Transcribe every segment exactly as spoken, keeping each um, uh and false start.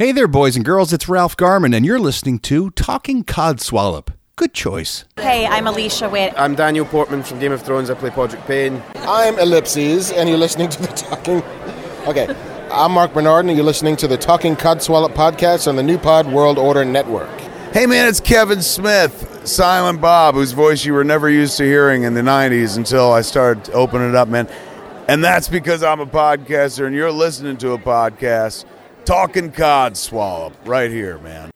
Hey there, boys and girls. It's Ralph Garman, and you're listening to Talking Codswallop. Good choice. Hey, I'm Alicia Witt. I'm Daniel Portman from Game of Thrones. I play Podrick Payne. I'm Ellipses, and you're listening to the Talking... Okay. I'm Mark Bernard, and you're listening to the Talking Codswallop podcast on the new pod World Order Network. Hey, man, it's Kevin Smith, Silent Bob, whose voice you were never used to hearing in the nineties until I started opening it up, man. And that's because I'm a podcaster, and you're listening to a podcast... Talking Codswallop, right here, man.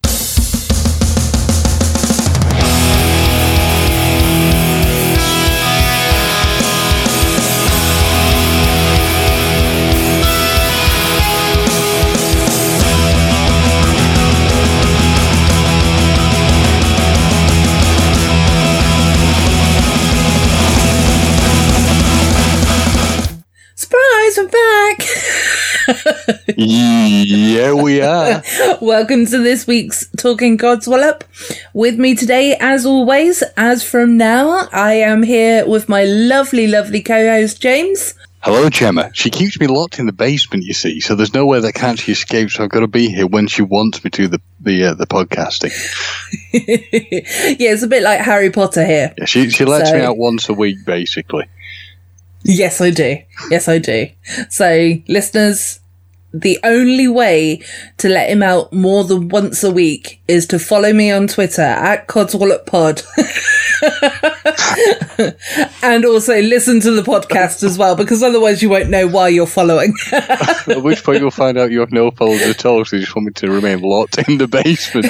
Surprise, I'm back! Yeah, we are. Welcome to this week's Talking Codswallop. With me today, as always, as from now, I am here with my lovely, lovely co-host, James. Hello, Gemma. She keeps me locked in the basement, you see, so there's nowhere that can she escape, so I've got to be here when she wants me to, the the, uh, the podcasting. Yeah, it's a bit like Harry Potter here. Yeah, she, she lets so. me out once a week, basically. Yes, I do. Yes, I do. So, listeners... The only way to let him out more than once a week is to follow me on Twitter at CodswallopPod. And also listen to the podcast as well, because otherwise you won't know why you're following. At which point you'll find out you have no followers at all, so you just want me to remain locked in the basement.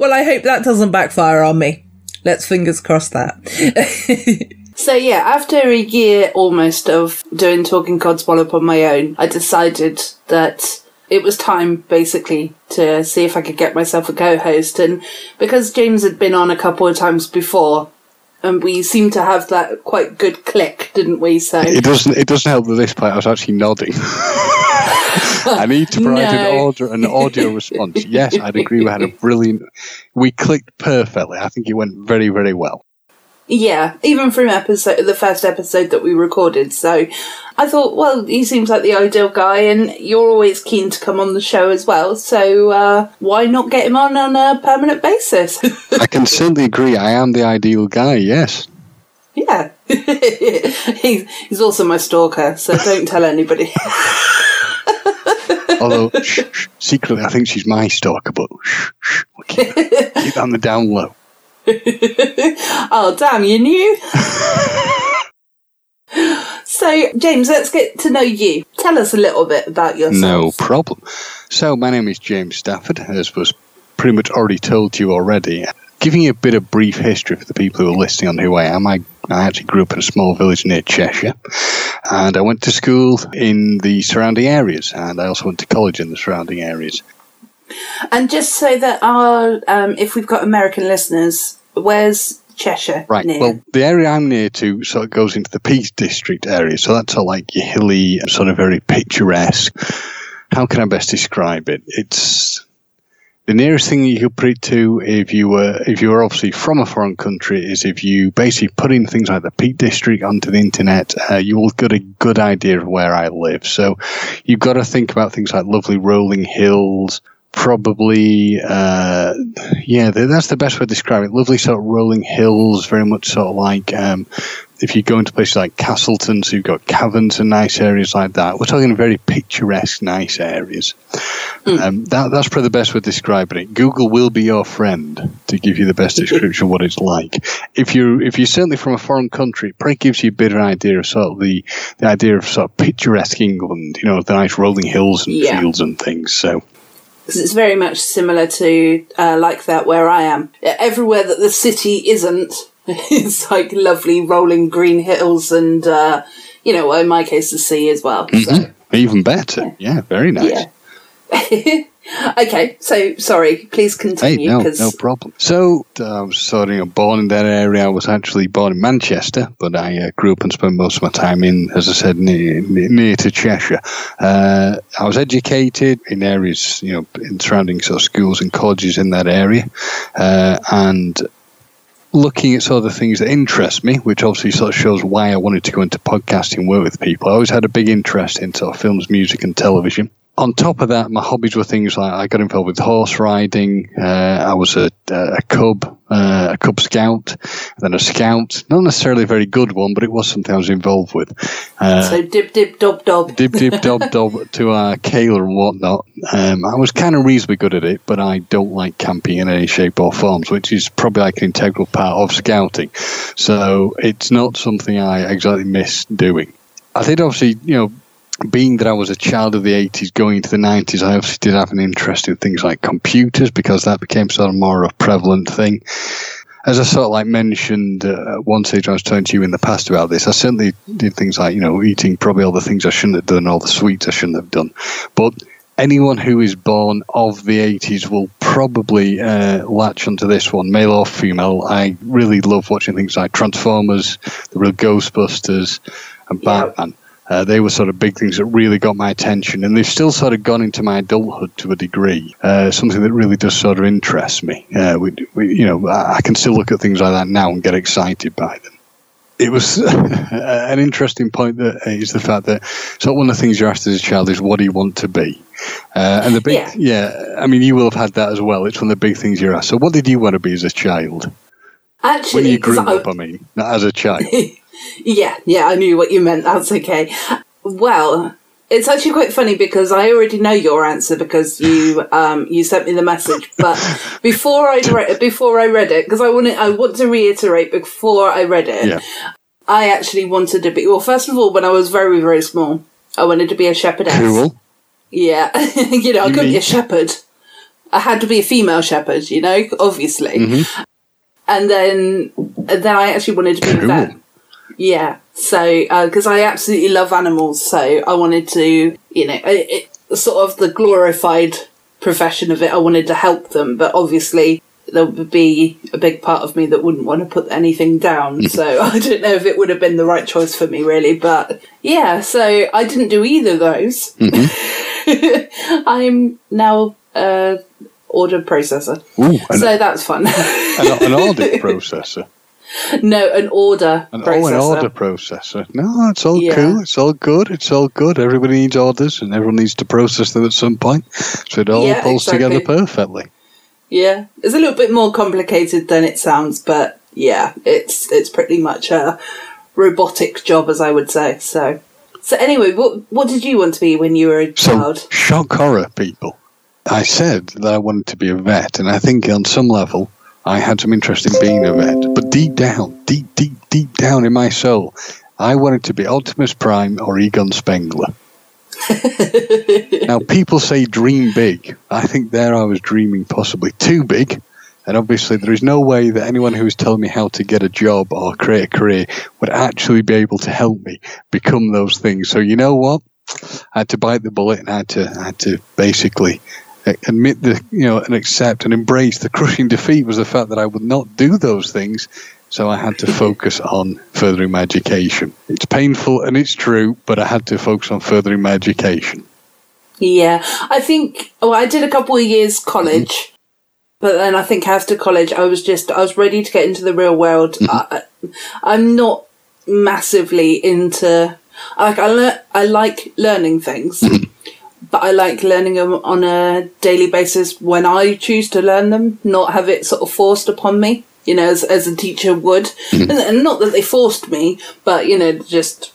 Well, I hope that doesn't backfire on me. Let's fingers crossed that. So yeah, after a year almost of doing Talking Codswallop on my own, I decided that it was time, basically, to see if I could get myself a co-host. And because James had been on a couple of times before, and we seemed to have that quite good click, didn't we? So it doesn't it doesn't help that this point I was actually nodding. I need to provide no. an, order, an audio response. Yes, I'd agree. We had a brilliant... We clicked perfectly. I think it went very, very well. Yeah, even from episode, the first episode that we recorded. So I thought, well, he seems like the ideal guy, and you're always keen to come on the show as well. So uh, why not get him on on a permanent basis? I can certainly agree. I am the ideal guy, yes. Yeah. he's, he's also my stalker, so don't tell anybody. Although, shh, shh, secretly, I think she's my stalker, but shh, shh, we'll keep, keep on the down low. Oh, damn, you knew? So, James, let's get to know you. Tell us a little bit about yourself. No problem. So, my name is James Stafford, as was pretty much already told to you already. Giving you a bit of brief history for the people who are listening on who I am, I, I actually grew up in a small village near Cheshire, and I went to school in the surrounding areas, and I also went to college in the surrounding areas. And just so that our, um, if we've got American listeners, where's Cheshire? Right. Near? Well, the area I'm near to sort of goes into the Peak District area, so that's all like hilly, sort of very picturesque. How can I best describe it? It's the nearest thing you could put it to if you were if you were obviously from a foreign country is if you basically put in things like the Peak District onto the internet, uh, you will get a good idea of where I live. So you've got to think about things like lovely rolling hills. Probably, uh, yeah, that's the best way to describe it. Lovely sort of rolling hills, very much sort of like um, if you go into places like Castleton, so you've got caverns and nice areas like that. We're talking very picturesque, nice areas. Mm. Um, that, that's probably the best way to describe it. Google will be your friend to give you the best description of what it's like. If you're, if you're certainly from a foreign country, it probably gives you a better idea of sort of the, the idea of sort of picturesque England, you know, the nice rolling hills and yeah. fields and things, so... It's very much similar to uh, like that where I am. Everywhere that the city isn't, it's like lovely rolling green hills and, uh, you know, in my case, the sea as well. So. Mm-hmm. Even better. Yeah, yeah, very nice. Yeah. Okay, so sorry, please continue. Hey, no, no problem. So I was sort of born in that area. I was actually born in Manchester, but I uh, grew up and spent most of my time in, as I said, near, near to Cheshire. Uh, I was educated in areas, you know, in surrounding sort of schools and colleges in that area, uh, and looking at sort of the things that interest me, which obviously sort of shows why I wanted to go into podcasting, work with people. I always had a big interest in sort of films, music, and television. on top of that, my hobbies were things like I got involved with horse riding. Uh, I was a, a cub, uh, a cub scout, and then a scout. Not necessarily a very good one, but it was something I was involved with. Uh, so dip, dip, dob, dob. Dip, dip, dob, dob to our Kayla and whatnot. Um, I was kind of reasonably good at it, but I don't like camping in any shape or form, which is probably like an integral part of scouting. So it's not something I exactly miss doing. I did obviously, you know, being that I was a child of the eighties going into the nineties, I obviously did have an interest in things like computers because that became sort of more of a prevalent thing. As I sort of like mentioned uh, at one stage I was talking to you in the past about this, I certainly did things like, you know, eating probably all the things I shouldn't have done, all the sweets I shouldn't have done. But anyone who is born of the eighties will probably uh, latch onto this one, male or female. I really love watching things like Transformers, the real Ghostbusters, and Batman. Uh, they were sort of big things that really got my attention, and they've still sort of gone into my adulthood to a degree. Uh, something that really does sort of interest me. Uh, we, we, you know, I can still look at things like that now and get excited by them. It was an interesting point that is the fact that so one of the things you're asked as a child is what do you want to be, uh, and the big yeah. yeah, I mean you will have had that as well. It's one of the big things you're asked. So what did you want to be as a child? Actually, when you grew up, I, I mean, not as a child. Yeah, yeah, I knew what you meant. That's okay. Well, it's actually quite funny because I already know your answer because you um, you sent me the message. But before I re- before I read it, because I want I want to reiterate before I read it, yeah. I actually wanted to be. Well, first of all, when I was very very small, I wanted to be a shepherdess. Cool. Yeah, you know, I couldn't be a shepherd. I had to be a female shepherd. You know, obviously. Mm-hmm. And then, and then I actually wanted to be a vet. Yeah, so because uh, I absolutely love animals, so I wanted to, you know, it, it, sort of the glorified profession of it. I wanted to help them, but obviously there would be a big part of me that wouldn't want to put anything down. So I don't know if it would have been the right choice for me, really. But yeah, so I didn't do either of those. Mm-hmm. I'm now an uh, order processor, Ooh, so that's fun. an, an audit processor. No, an order an, processor. Oh, an order processor. No, it's all yeah. cool. It's all good. It's all good. Everybody needs orders and everyone needs to process them at some point. So it all yeah, pulls exactly. together perfectly. Yeah. It's a little bit more complicated than it sounds, but yeah, it's it's pretty much a robotic job, as I would say. So so anyway, what what did you want to be when you were a child? So, shock horror, people. I said that I wanted to be a vet, and I think on some level I had some interest in being a vet, but deep down, deep, deep, deep down in my soul, I wanted to be Optimus Prime or Egon Spengler. Now, people say dream big. I think there I was dreaming possibly too big, and obviously there is no way that anyone who is telling me how to get a job or create a career would actually be able to help me become those things. So you know what? I had to bite the bullet and I had to, I had to basically admit the, you know, and accept and embrace the crushing defeat was the fact that I would not do those things, so I had to focus on furthering my education. It's painful and it's true, but I had to focus on furthering my education. Yeah, I think, well, I did a couple of years college, mm-hmm. but then I think after college I was just, I was ready to get into the real world. Mm-hmm. I, I'm not massively into, like, I, le- I like learning things. Mm-hmm. But I like learning them on a daily basis when I choose to learn them, not have it sort of forced upon me, you know, as as a teacher would. Mm-hmm. And, and not that they forced me, but, you know, just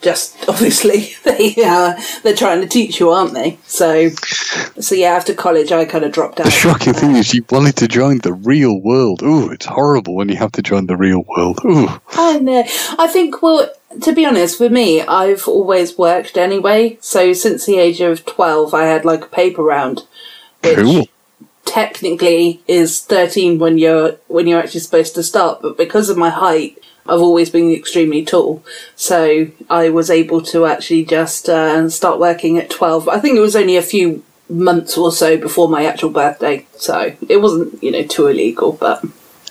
just obviously they, uh, they're trying to teach you, aren't they? So, so yeah, after college, I kind of dropped out. The shocking thing is you wanted to join the real world. Ooh, it's horrible when you have to join the real world. Ooh. I know. I think, well... to be honest, for me, I've always worked anyway. So since the age of twelve, I had like a paper round, which cool. technically is thirteen when you're when you're actually supposed to start. But because of my height, I've always been extremely tall, so I was able to actually just uh, start working at twelve. I think it was only a few months or so before my actual birthday, so it wasn't, you know, too illegal. But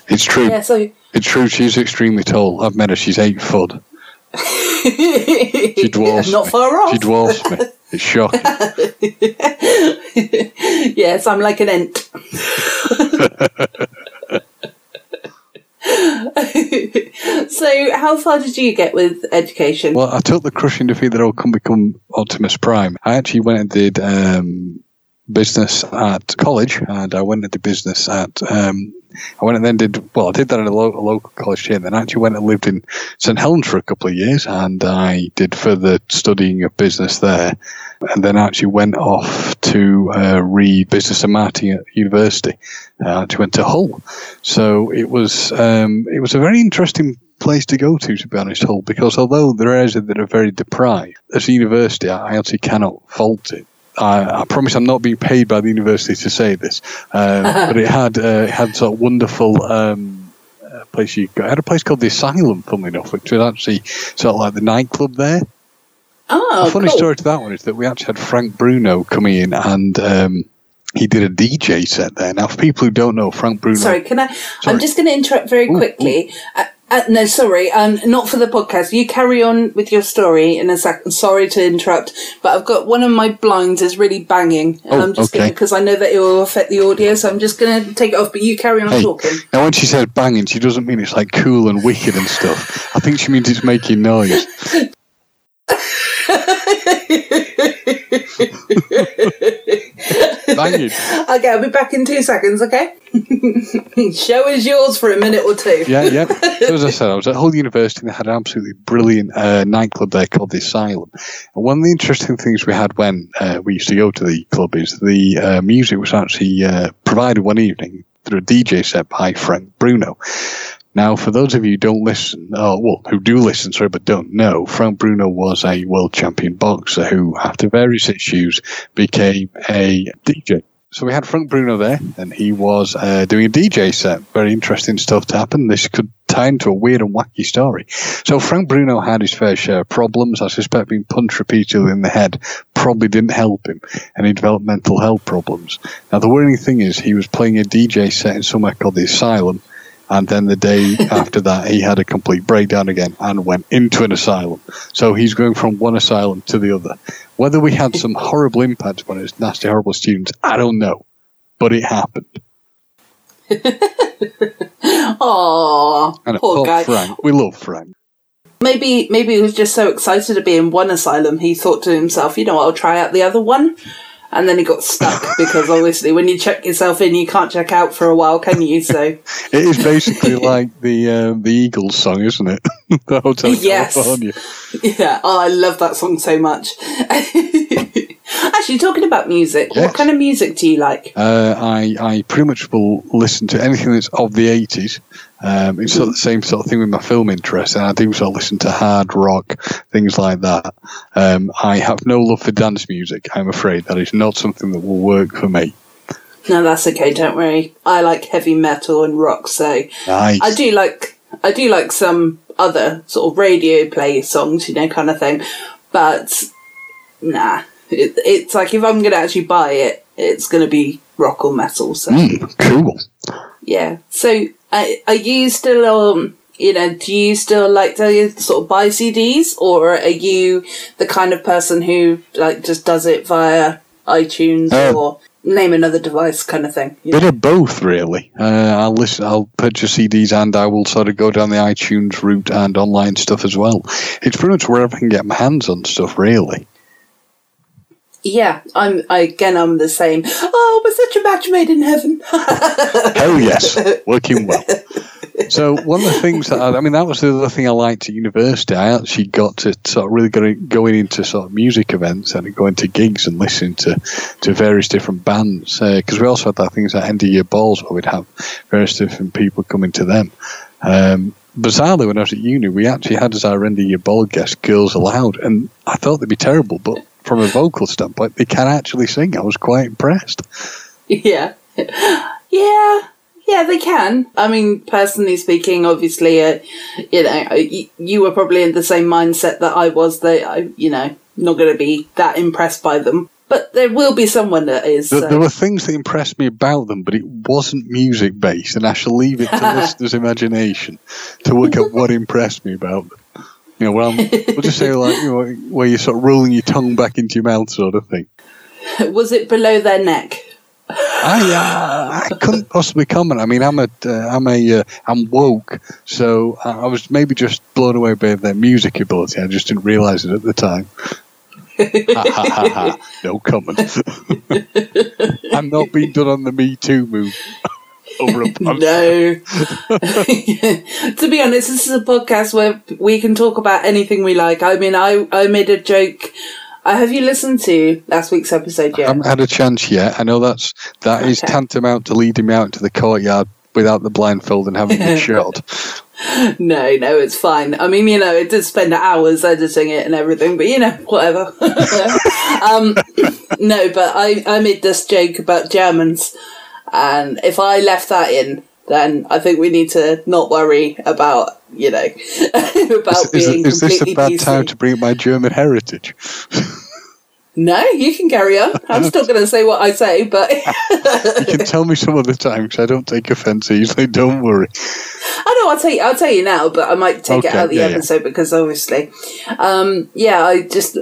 it's true. Yeah, so it's true. She's extremely tall. I've met her. She's eight foot. She dwarfs yeah, not far me. Off. She dwarfs me. It's shocking. Yes, I'm like an ant. So So how far did you get with education? Well, I took the crushing defeat that I can become Optimus Prime. I actually went and did um, business at college, and I went and did business at... Um, I went and then did... Well, I did that at a, lo- a local college here, and then I actually went and lived in Saint Helens for a couple of years, and I did further studying of business there. And then I actually went off to uh, read business and marketing at university. Uh, I actually went to Hull. So it was um, it was a very interesting place to go to, to be honest, Hull, because although there are areas that are very deprived, as a university, I actually cannot fault it. I, I promise I'm not being paid by the university to say this, um, but it had uh, it had sort of wonderful um, uh, place you go. It had a place called The Asylum, funnily enough, which was actually sort of like the nightclub there. Oh, a funny cool. story to that one is that we actually had Frank Bruno coming in and um, he did a D J set there. Now, for people who don't know, Frank Bruno... Sorry, can I... Sorry. I'm just going to interrupt very ooh, quickly. Ooh. Uh, uh, no, sorry, um, not for the podcast. You carry on with your story in a second. Sorry to interrupt, but I've got one of my blinds is really banging. And oh, I'm just okay. Because I know that it will affect the audio, so I'm just going to take it off, but you carry on hey. talking. Now, when she says banging, she doesn't mean it's like cool and wicked and stuff. I think she means it's making noise. Banging. Okay, I'll be back in two seconds, okay? Show is yours for a minute or two. Yeah, yeah. So as I said, I was at Hull University and they had an absolutely brilliant uh, nightclub there called The Asylum. And one of the interesting things we had when uh, we used to go to the club is the uh, music was actually uh, provided one evening through a D J set by Frank Bruno. Now, for those of you who don't listen, oh, well, who do listen, sorry, but don't know, Frank Bruno was a world champion boxer who, after various issues, became a D J. So we had Frank Bruno there, and he was uh, doing a D J set. Very interesting stuff to happen. This could tie into a weird and wacky story. So Frank Bruno had his fair share of problems. I suspect being punched repeatedly in the head probably didn't help him, and he developed mental health problems. Now, the worrying thing is he was playing a D J set in somewhere called The Asylum, and then the day after that, he had a complete breakdown again and went into an asylum. So he's going from one asylum to the other. Whether we had some horrible impact on his nasty, horrible students, I don't know. But it happened. Aww, and poor guy. Frank. We love Frank. Maybe, maybe he was just so excited to be in one asylum, he thought to himself, you know what, I'll try out the other one. And then he got stuck because obviously when you check yourself in, you can't check out for a while, can you? So it is basically like the uh, the Eagles song, isn't it? The Hotel yes. California. Yeah. Oh, I love that song so much. Actually, talking about music, yes. What kind of music do you like? Uh, I I pretty much will listen to anything that's of the eighties. Um, it's sort of the same sort of thing with my film interest, and I do sort of listen to hard rock, things like that. Um, I have no love for dance music, I'm afraid. That is not something that will work for me. No, that's okay, don't worry. I like heavy metal and rock, so nice. I do like I do like some other sort of radio play songs, you know, kind of thing. But, nah, it, it's like if I'm going to actually buy it, it's going to be rock or metal. So mm, cool. Yeah, so... Are you still, um, you know, do you still like to sort of buy C Ds, or are you the kind of person who like just does it via iTunes um, or name another device kind of thing? Bit know? of both, really. Uh, I'll listen. I'll purchase C Ds, and I will sort of go down the iTunes route and online stuff as well. It's pretty much wherever I can get my hands on stuff, really. Yeah, I'm I, again. I'm the same. Oh, we're such a match made in heaven. Oh yes, working well. So one of the things that I, I mean, that was the other thing I liked at university. I actually got to sort of really going going into sort of music events and going to gigs and listening to, to various different bands, because uh, we also had that things like end of year balls where we'd have various different people coming to them. Um, Bizarrely, when I was at uni, we actually had as our end of year ball guest Girls Aloud, and I thought they'd be terrible, but from a vocal standpoint, they can actually sing. I was quite impressed. Yeah, yeah, yeah, they can. I mean, personally speaking, obviously, uh, you know, you, you were probably in the same mindset that I was. That I, you know, not going to be that impressed by them. But there will be someone that is. There, so. there were things that impressed me about them, but it wasn't music-based, and I shall leave it to listeners' imagination to work out what impressed me about them. You know, where I'm, we'll just say like you know, where you're sort of rolling your tongue back into your mouth, sort of thing. Was it below their neck? I, uh, I couldn't possibly comment. I mean, I'm a, uh, I'm a, uh, I'm woke, so I was maybe just blown away by their music ability. I just didn't realise it at the time. ha, ha, ha, ha. No comment. I'm not being done on the Me Too move. Over a podcast. No. To be honest, this is a podcast where we can talk about anything we like. I mean, I, I made a joke. Uh, have you listened to last week's episode yet? I haven't had a chance yet. I know that's that okay. is tantamount to leading me out to the courtyard without the blindfold and having it shot. No, no, it's fine. I mean, you know, it did spend hours editing it and everything, but you know, whatever. um, no, but I, I made this joke about Germans, and if I left that in, then I think we need to not worry about, you know, about is, being is, is completely Is this a bad decent. time to bring my German heritage? No, you can carry on. I'm still going to say what I say, but... You can tell me some other time, because I don't take offence easily, don't worry. I know, I'll tell you, I'll tell you now, but I might take okay, it out of the yeah, episode, yeah. because obviously... Um, yeah, I just...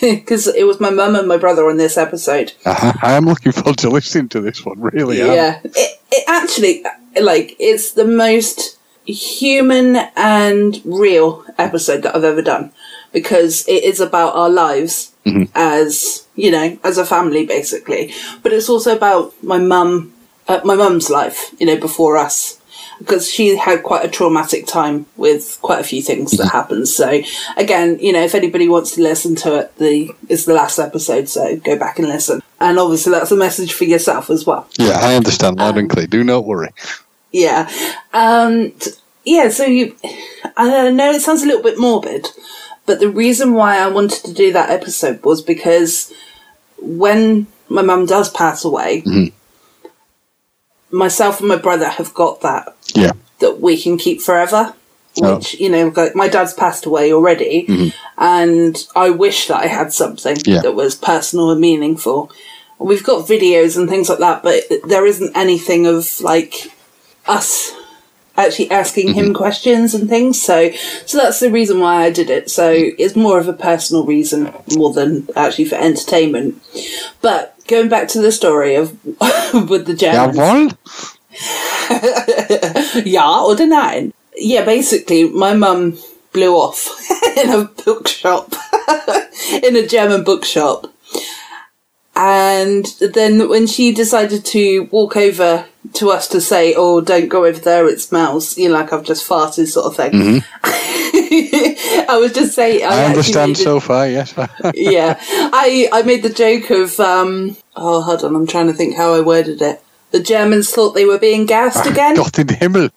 Because it was my mum and my brother on this episode. Uh-huh. I am looking forward to listening to this one, really. Yeah, it, it actually, like, it's the most human and real episode that I've ever done, because it is about our lives... Mm-hmm. As you know, as a family, basically, but it's also about my mum, uh, my mum's life, you know, before us, because she had quite a traumatic time with quite a few things that happened. So, again, you know, if anybody wants to listen to it, the it's the last episode, so go back and listen. And obviously, that's a message for yourself as well. Yeah, I understand loud um, and clear. Do not worry. Yeah, and yeah. So you, I know it sounds a little bit morbid. But the reason why I wanted to do that episode was because when my mum does pass away, mm-hmm. myself and my brother have got that yeah. that we can keep forever, which, oh. you know, like my dad's passed away already, mm-hmm. and I wish that I had something yeah. that was personal and meaningful. We've got videos and things like that, but there isn't anything of, like, us... actually asking mm-hmm. him questions and things, so so that's the reason why I did it. So it's more of a personal reason more than actually for entertainment. But going back to the story of with the Germans, yeah, yeah, or denying, yeah. Basically, my mum blew off in a bookshop, in a German bookshop, and then when she decided to walk over to us to say, oh, don't go over there, it smells, you know, like I've just farted sort of thing. Mm-hmm. I was just saying... I, I understand so far, yes. Yeah. I, I made the joke of, um, oh, hold on, I'm trying to think how I worded it. The Germans thought they were being gassed again. Gott in Himmel.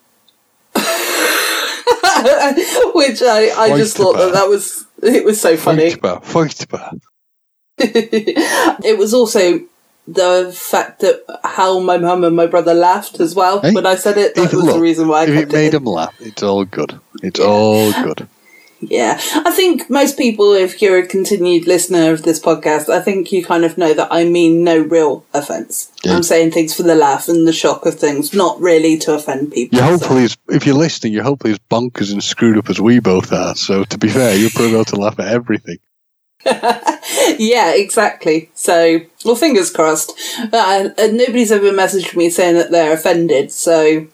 Which I, I just thought that that was, it was so funny. Feuchtbar, feuchtbar. It was also... the fact that how my mum and my brother laughed as well hey, when I said it, that was look, the reason why I kept it. If it made them laugh, it's all good. It's yeah. all good. Yeah. I think most people, if you're a continued listener of this podcast, I think you kind of know that I mean no real offence. Yeah. I'm saying things for the laugh and the shock of things, not really to offend people. You're hopefully, so. If you're listening, you're hopefully as bonkers and screwed up as we both are. So to be fair, you're probably able to laugh at everything. Yeah, exactly. So, well, fingers crossed. Uh, nobody's ever messaged me saying that they're offended. So,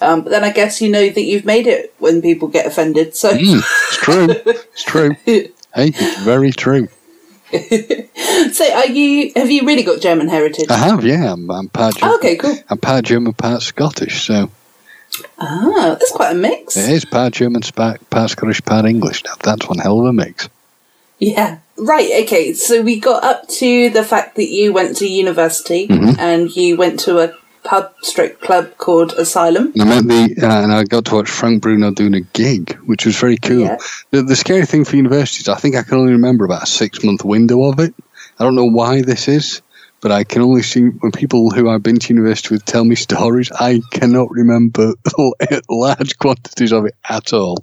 um, but then I guess you know that you've made it when people get offended. So mm, it's true. It's true. Hey, it's very true. So, are you? Have you really got German heritage? I have. Yeah, I'm, I'm part. German, oh, okay, cool. I'm part German, part Scottish. So. Ah, that's quite a mix. It is part German, part Scottish, part English. Now that's one hell of a mix. Yeah. Right, okay, so we got up to the fact that you went to university mm-hmm. and you went to a pub stroke club called Asylum. And I met the, uh, and I got to watch Frank Bruno doing a gig, which was very cool. Yeah. The, the scary thing for universities, I think I can only remember about a six-month window of it. I don't know why this is, but I can only see when people who I've been to university with tell me stories, I cannot remember large quantities of it at all.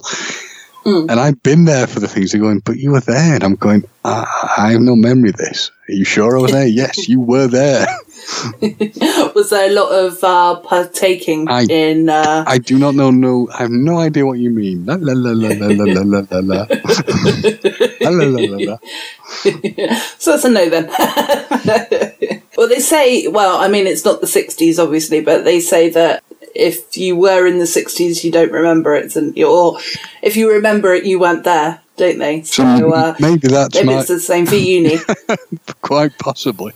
Mm. And I've been there for the things they're going, but you were there. And I'm going, ah, I have no memory of this. Are you sure I was there? Yes, you were there. Was there a lot of uh, partaking I, in? Uh... I do not know. No, I have no idea what you mean. La la la la la la la la la. La la la la. So that's a no then. Well, they say. Well, I mean, it's not the sixties, obviously, but they say that if you were in the sixties, you don't remember it, and or if you remember it, you weren't there. Don't they? So uh, maybe that's maybe my... it's the same for uni. Quite possibly.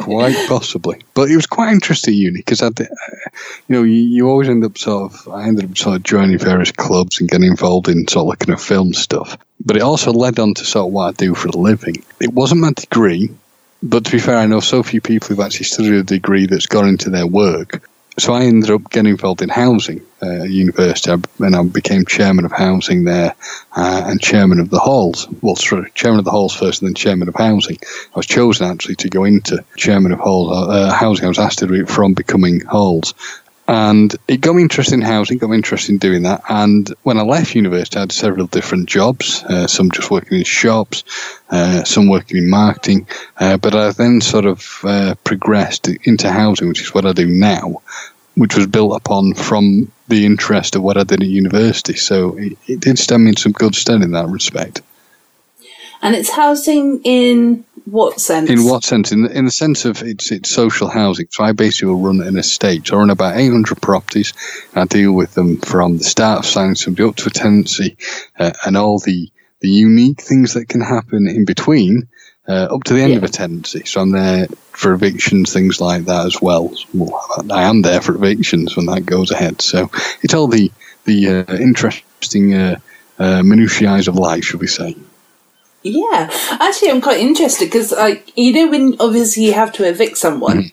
Quite possibly. But it was quite interesting uni because I, did, you know, you, you always end up sort of. I ended up sort of joining various clubs and getting involved in sort of like kind of film stuff. But it also led on to sort of what I do for a living. It wasn't my degree, but to be fair, I know so few people who've actually studied a degree that's gone into their work. So I ended up getting involved in housing uh, at university, I, and I became chairman of housing there uh, and chairman of the halls. Well, sorry, chairman of the halls first and then chairman of housing. I was chosen actually to go into chairman of halls, uh, housing. I was asked to do it from becoming halls. And it got me interested in housing, got me interested in doing that. And when I left university, I had several different jobs, uh, some just working in shops, uh, some working in marketing. Uh, but I then sort of uh, progressed into housing, which is what I do now, which was built upon from the interest of what I did at university. So it, it did stand me in some good stead in that respect. And it's housing in what sense? In what sense? In the, in the sense of it's it's social housing. So I basically will run an estate. So I run about eight hundred properties. And I deal with them from the start of signing somebody up to a tenancy uh, and all the, the unique things that can happen in between uh, up to the end yeah. of a tenancy. So I'm there for evictions, things like that as well. well. I am there for evictions when that goes ahead. So it's all the, the uh, interesting uh, uh, minutiae of life, shall we say. Yeah, actually, I'm quite interested because, like, you know, when obviously you have to evict someone,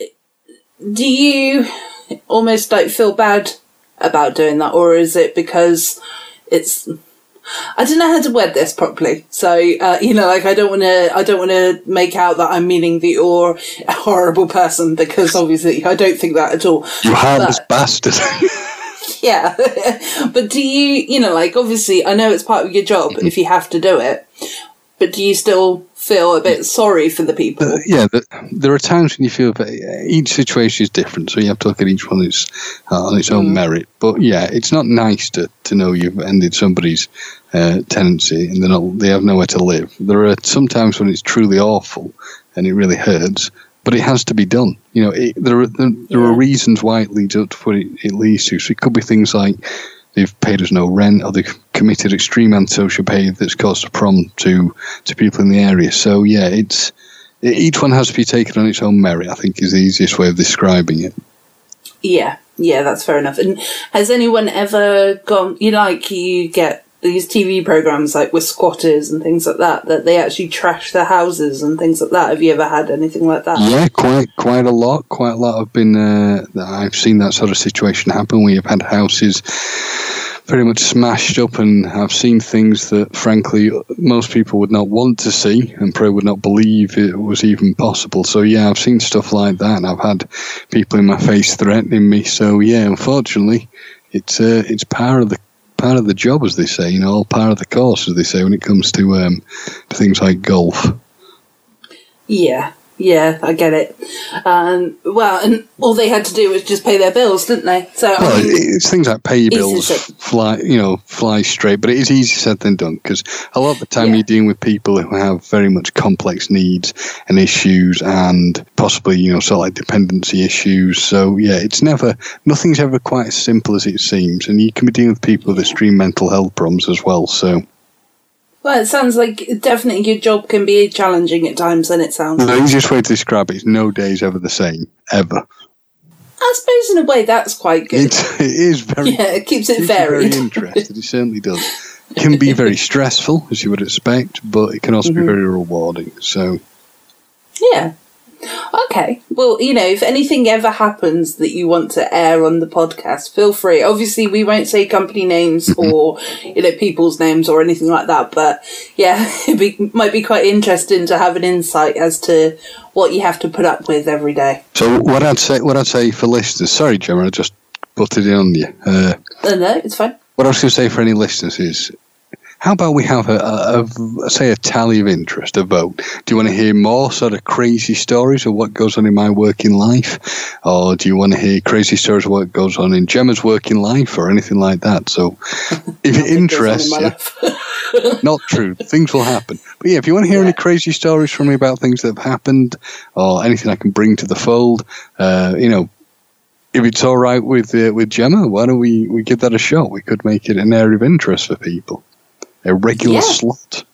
mm-hmm. do you almost like feel bad about doing that, or is it because it's? I don't know how to word this properly, so uh, you know, like, I don't want to, I don't want to make out that I'm meaning the or a horrible person because obviously I don't think that at all. You harmless bastard. Yeah, but do you, you know, like, obviously, I know it's part of your job mm-hmm. if you have to do it, but do you still feel a bit sorry for the people? Uh, yeah, but there are times when you feel that each situation is different, so you have to look at each one is, uh, on its own mm. merit. But yeah, it's not nice to, to know you've ended somebody's uh, tenancy and they're not, they have nowhere to live. There are some times when it's truly awful and it really hurts. But it has to be done. You know, it, there are there, there yeah. are reasons why it leads up to what it, it leads to. So it could be things like they've paid us no rent, or they've committed extreme antisocial behaviour that's caused a problem to to people in the area. So yeah, it's it, each one has to be taken on its own merit, I think, is the easiest way of describing it. Yeah, yeah, that's fair enough. And has anyone ever gone? You know, like, you get these T V programs like with squatters and things like that, that they actually trash their houses and things like that. Have you ever had anything like that? Yeah, quite quite a lot. Quite a lot have been, uh, I've seen that sort of situation happen. We have had houses pretty much smashed up, and I've seen things that, frankly, most people would not want to see and probably would not believe it was even possible. So, yeah, I've seen stuff like that, and I've had people in my face threatening me. So, yeah, unfortunately, it's uh, it's part of the part of the job, as they say, you know, all part of the course, as they say, when it comes to um, things like golf. Yeah, yeah, I get it. Um, well, and all they had to do was just pay their bills, didn't they? So well, I mean, it's things like pay your bills, fly, you know, fly straight, but it is easier said than done, because a lot of the time yeah. you're dealing with people who have very much complex needs and issues, and possibly, you know, sort of like dependency issues. So, yeah, it's never, nothing's ever quite as simple as it seems. And you can be dealing with people with extreme mental health problems as well. So, well, it sounds like definitely your job can be challenging at times, and it sounds. The easiest way to describe it is no day is ever the same, ever. I suppose in a way that's quite good. It's, it is very. Yeah, it keeps it, it keeps varied. Very interesting. It certainly does. It can be very stressful, as you would expect, but it can also mm-hmm. be very rewarding. So. Yeah. Okay. Well, you know, if anything ever happens that you want to air on the podcast, feel free. Obviously, we won't say company names or, you know, people's names or anything like that. But yeah, it be, might be quite interesting to have an insight as to what you have to put up with every day. So what I'd say, what I'd say for listeners, sorry, Gemma, I just butted in on you. Uh, no, no, it's fine. What I was going to say for any listeners is, how about we have a, a, a say a tally of interest, a vote? Do you want to hear more sort of crazy stories of what goes on in my working life, or do you want to hear crazy stories of what goes on in Gemma's working life, or anything like that? So, if it interests you, not true. Things will happen. But yeah, if you want to hear yeah. any crazy stories from me about things that have happened, or anything I can bring to the fold, uh, you know. If it's all right with uh, with Gemma, why don't we, we give that a shot? We could make it an area of interest for people. A regular yeah. slot.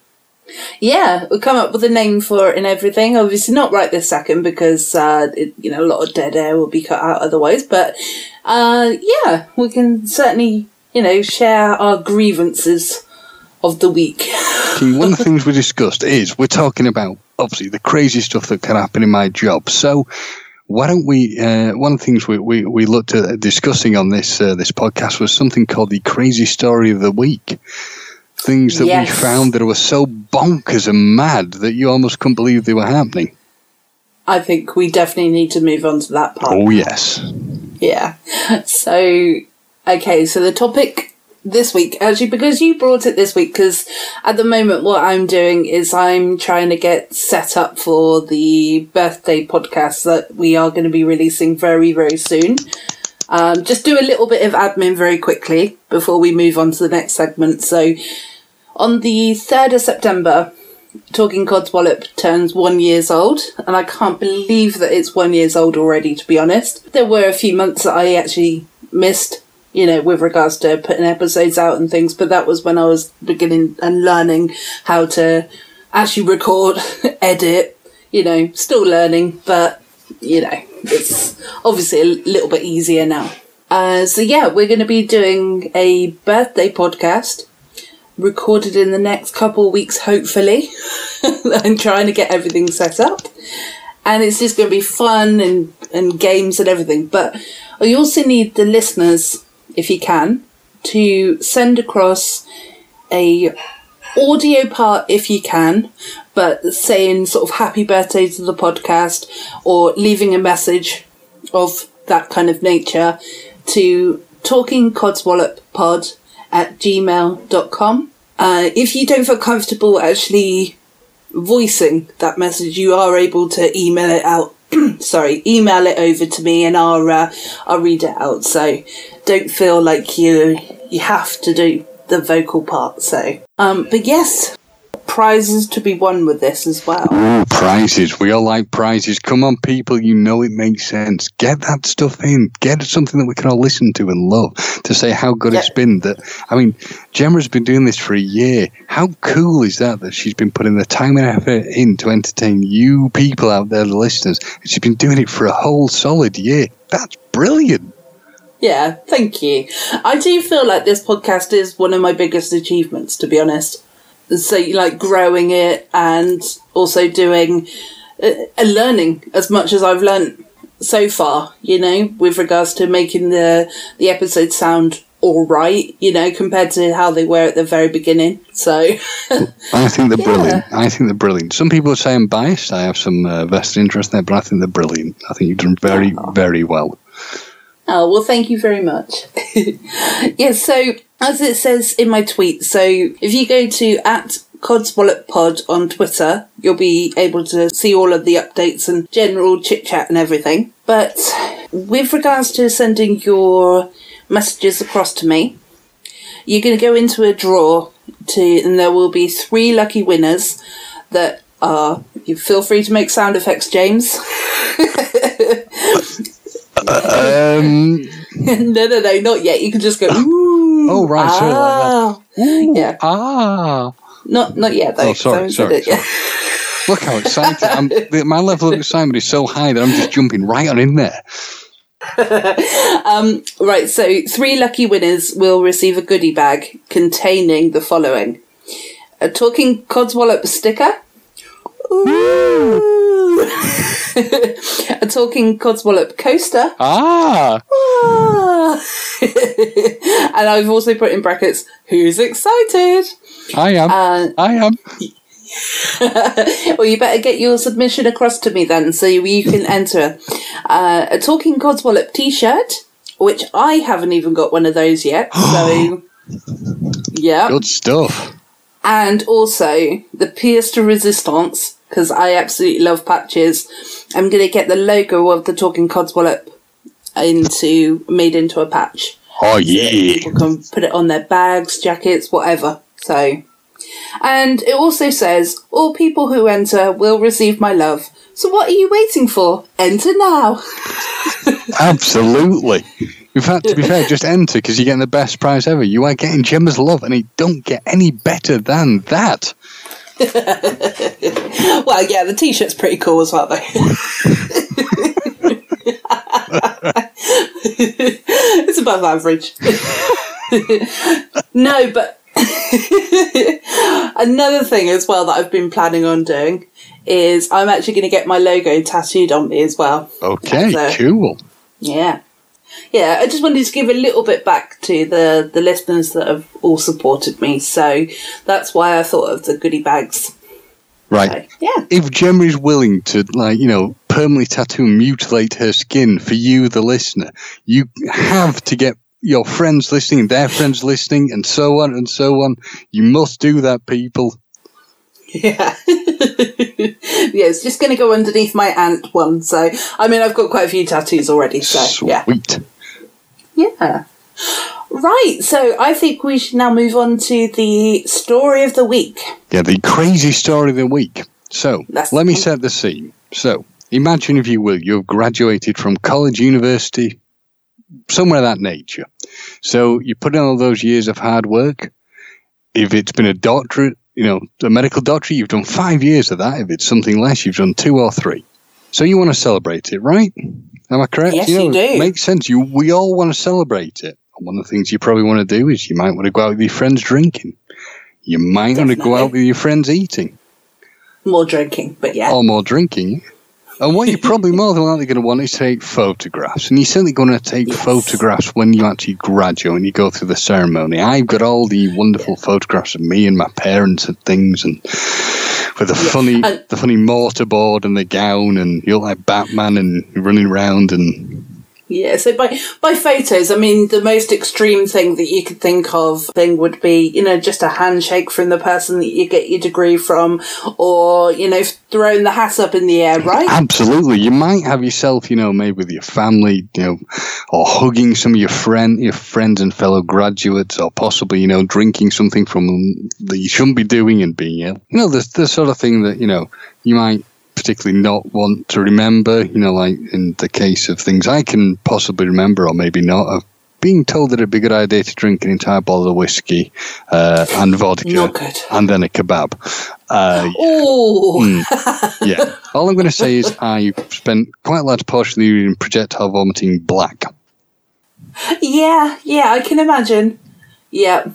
Yeah, we'll come up with a name for it and everything. Obviously not right this second because, uh, it, you know, a lot of dead air will be cut out otherwise. But, uh, yeah, we can certainly, you know, share our grievances of the week. One of the things we discussed is we're talking about, obviously, the crazy stuff that can happen in my job. So... Why don't we, uh, one of the things we, we, we looked at discussing on this uh, this podcast was something called the crazy story of the week. Things that yes. we found that were so bonkers and mad that you almost couldn't believe they were happening. I think we definitely need to move on to that part. Oh, yes. Yeah. So, okay, so the topic this week, actually, because you brought it this week, because at the moment what I'm doing is I'm trying to get set up for the birthday podcast that we are going to be releasing very, very soon. Um, just do a little bit of admin very quickly before we move on to the next segment. So on the third of September, Talking Codswallop turns one years old, and I can't believe that it's one years old already, to be honest. There were a few months that I actually missed, you know, with regards to putting episodes out and things, but that was when I was beginning and learning how to actually record, edit, you know, still learning, but, you know, it's obviously a little bit easier now. Uh, so, yeah, we're going to be doing a birthday podcast recorded in the next couple of weeks, hopefully. I'm trying to get everything set up. And it's just going to be fun and, and games and everything. But I also need the listeners, if you can, to send across a audio part if you can, but saying sort of happy birthday to the podcast or leaving a message of that kind of nature to talking codswallop pod at gmail dot com. Uh, if you don't feel comfortable actually voicing that message, you are able to email it out. Sorry, email it over to me and I'll, uh, I'll read it out. So don't feel like you you have to do the vocal part. So, um, but yes, prizes to be won with this as well. Ooh, prizes. We all like prizes. Come on, people. You know it makes sense. Get that stuff in. Get something that we can all listen to and love to say how good yep. it's been. That I mean, Gemma's been doing this for a year. How cool is that that she's been putting the time and effort in to entertain you people out there, the listeners. And she's been doing it for a whole solid year. That's brilliant. Yeah, thank you. I do feel like this podcast is one of my biggest achievements, to be honest. So, like, growing it and also doing uh, learning as much as I've learned so far, you know, with regards to making the, the episodes sound all right, you know, compared to how they were at the very beginning. So I think they're yeah. brilliant. I think they're brilliant. Some people say I'm biased. I have some uh, vested interest in there, but I think they're brilliant. I think you've done very, oh. very well. Oh, well, thank you very much. yeah, so as it says in my tweet, so if you go to at codswalloppod on Twitter, you'll be able to see all of the updates and general chit-chat and everything. But with regards to sending your messages across to me, you're going to go into a draw, to, and there will be three lucky winners that are... You feel free to make sound effects, James. Um, no, no, no, not yet. You can just go. Ooh, oh right, ah, sorry, like that. Ooh, yeah, ah, not not yet. Though. Oh, sorry, sorry. sorry. Look how excited! I'm, my level of excitement is so high that I'm just jumping right on in there. um, right, so three lucky winners will receive a goodie bag containing the following: a Talking Codswallop sticker. Ooh. A Talking Codswallop coaster. Ah. ah. And I've also put in brackets, who's excited? I am. Uh, I am. Well, you better get your submission across to me then so you can enter uh, a Talking Codswallop t-shirt, which I haven't even got one of those yet. So, yeah. Good stuff. and also the pièce de résistance, because I absolutely love patches. I'm going to get the logo of the Talking Codswallop into made into a patch. Oh, yeah. So people can put it on their bags, jackets, whatever. So, and it also says, all people who enter will receive my love. So what are you waiting for? Enter now. Absolutely. In fact, to be fair, just enter because you're getting the best prize ever. You are getting Gemma's love, and it don't get any better than that. Well, yeah, the T-shirt's pretty cool as well, though. It's above average. No, but another thing as well that I've been planning on doing is I'm actually going to get my logo tattooed on me as well. Okay, so, cool. Yeah. Yeah, I just wanted to give a little bit back to the, the listeners that have all supported me. So that's why I thought of the goodie bags. Right. So, yeah. If Gemma is willing to, like, you know, permanently tattoo and mutilate her skin for you, the listener, you have to get your friends listening, their friends listening, and so on and so on. You must do that, people. Yeah. Yeah, it's just going to go underneath my ant one. So, I mean, I've got quite a few tattoos already. So, sweet. Yeah. Yeah. Right. So, I think we should now move on to the story of the week. Yeah, the crazy story of the week. So, That's let me thing. set the scene. So, imagine, if you will, you've graduated from college, university, somewhere of that nature. So, you put in all those years of hard work. If it's been a doctorate, you know, a medical doctorate, you've done five years of that. If it's something less, you've done two or three. So you want to celebrate it, right? Am I correct? Yes, you, know, you do. It makes sense. You, we all want to celebrate it. And one of the things you probably want to do is you might want to go out with your friends drinking. You might Definitely. want to go out with your friends eating. More drinking, but yeah. Or more drinking. And what you're probably more than likely going to want is to take photographs. And you're certainly going to take yes. photographs when you actually graduate and you go through the ceremony. I've got all the wonderful yeah. photographs of me and my parents and things, and with the yeah. funny and- the funny mortarboard and the gown, and you look like Batman and running around. And yeah, so by, by photos, I mean, the most extreme thing that you could think of thing would be, you know, just a handshake from the person that you get your degree from, or, you know, throwing the hat up in the air, right? Absolutely. You might have yourself, you know, maybe with your family, you know, or hugging some of your friend, your friends and fellow graduates, or possibly, you know, drinking something from them that you shouldn't be doing and being ill. You know, the, the sort of thing that, you know, you might particularly not want to remember, you know, like in the case of things I can possibly remember or maybe not, of being told that it'd be a good idea to drink an entire bottle of whiskey uh, and vodka and then a kebab. Uh, oh! Yeah. Mm, yeah. All I'm going to say is I spent quite a large portion of the year in projectile vomiting black. Yeah, yeah, I can imagine. Yeah.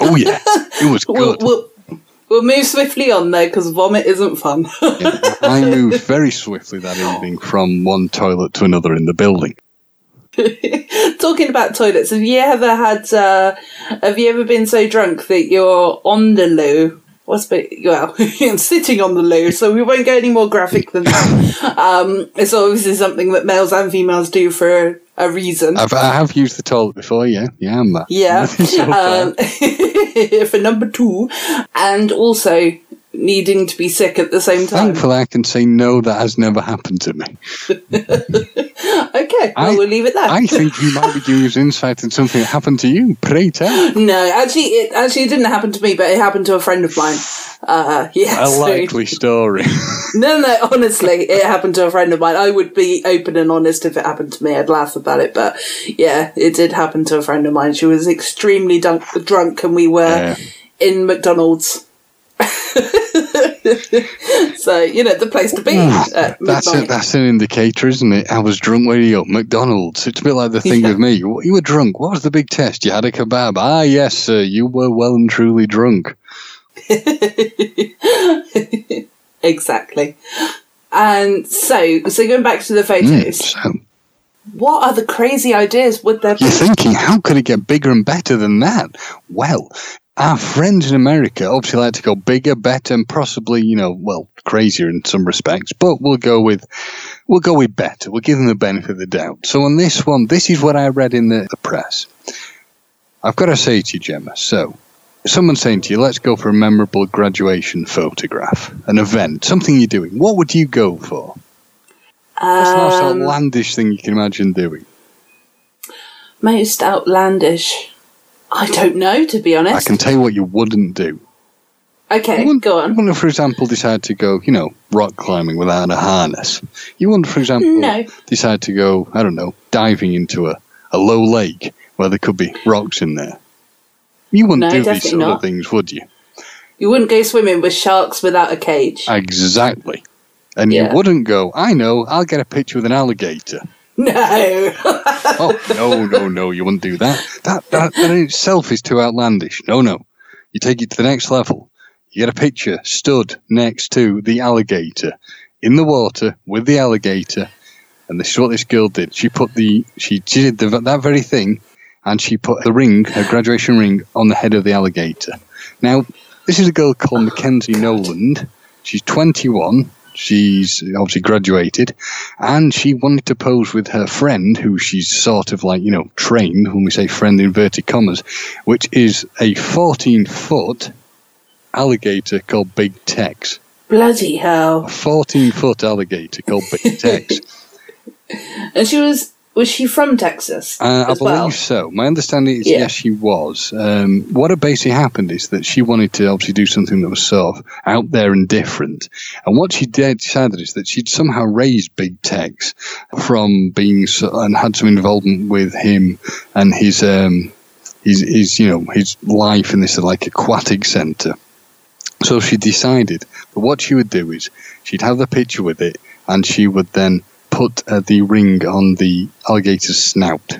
Oh, yeah. It was good. We'll, we'll- We'll move swiftly on, though, because vomit isn't fun. Yeah, I moved very swiftly that evening from one toilet to another in the building. Talking about toilets, have you ever had? Uh, have you ever been so drunk that you're on the loo? What's been, well, I'm sitting on the loo, so we won't go any more graphic than that. Um, it's obviously something that males and females do for a reason. I've, I have used the toilet before, yeah. Yeah, I'm, yeah. I'm um, for number two. And also needing to be sick at the same time. Thankfully, I can say no, that has never happened to me. Okay, well, I, we'll leave it there. I think you might be giving us insight into something that happened to you. Pray tell. No, actually, it actually it didn't happen to me, but it happened to a friend of mine. Uh, yeah, a so, likely story. No, no, honestly, it happened to a friend of mine. I would be open and honest if it happened to me. I'd laugh about it, but yeah, it did happen to a friend of mine. She was extremely dunk- drunk, and we were yeah. in McDonald's. So, you know, the place to be. Uh, that's a, that's an indicator, isn't it? I was drunk when you up McDonald's. It's a bit like the thing yeah. with me. You, you were drunk. What was the big test? You had a kebab. Ah, yes, sir. You were well and truly drunk. Exactly. And so, so going back to the photos. Mm, so. What other crazy ideas would there be? You're thinking, how could it get bigger and better than that? Well, our friends in America obviously like to go bigger, better, and possibly, you know, well, crazier in some respects. But we'll go with we'll go with better. We'll give them the benefit of the doubt. So on this one, this is what I read in the, the press. I've got to say to you, Gemma, so someone's saying to you, let's go for a memorable graduation photograph, an event, something you're doing, what would you go for? Um, What's the most outlandish thing you can imagine doing? Most outlandish? I don't know, to be honest. I can tell you what you wouldn't do. Okay, wouldn't, go on. You wouldn't, for example, decide to go, you know, rock climbing without a harness. You wouldn't, for example, no. decide to go, I don't know, diving into a, a low lake where there could be rocks in there. You wouldn't no, do these sort not. of things, would you? You wouldn't go swimming with sharks without a cage. Exactly. And yeah. you wouldn't go, I know, I'll get a picture with an alligator. No. oh, no, no, no, you wouldn't do that. That, that. That in itself is too outlandish. No, no. You take it to the next level. You get a picture stood next to the alligator in the water with the alligator, and this is what this girl did. She put the she, she did the, that very thing, and she put the ring, her graduation ring, on the head of the alligator. Now, this is a girl called Mackenzie oh, Noland. She's twenty-one. She's obviously graduated, and she wanted to pose with her friend, who she's sort of like, you know, trained, when we say friend inverted commas, which is a fourteen-foot alligator called Big Tex. Bloody hell! A fourteen-foot alligator called Big Tex. And she was was she from Texas? Uh, I believe well? so. My understanding is yeah. yes, she was. Um, what had basically happened is that she wanted to obviously do something that was sort of out there and different. And what she did decided is that she'd somehow raised Big Tex from being so, and had some involvement with him and his um his his you know his life in this like aquatic centre. So she decided that what she would do is she'd have the picture with it, and she would then put uh, the ring on the alligator's snout.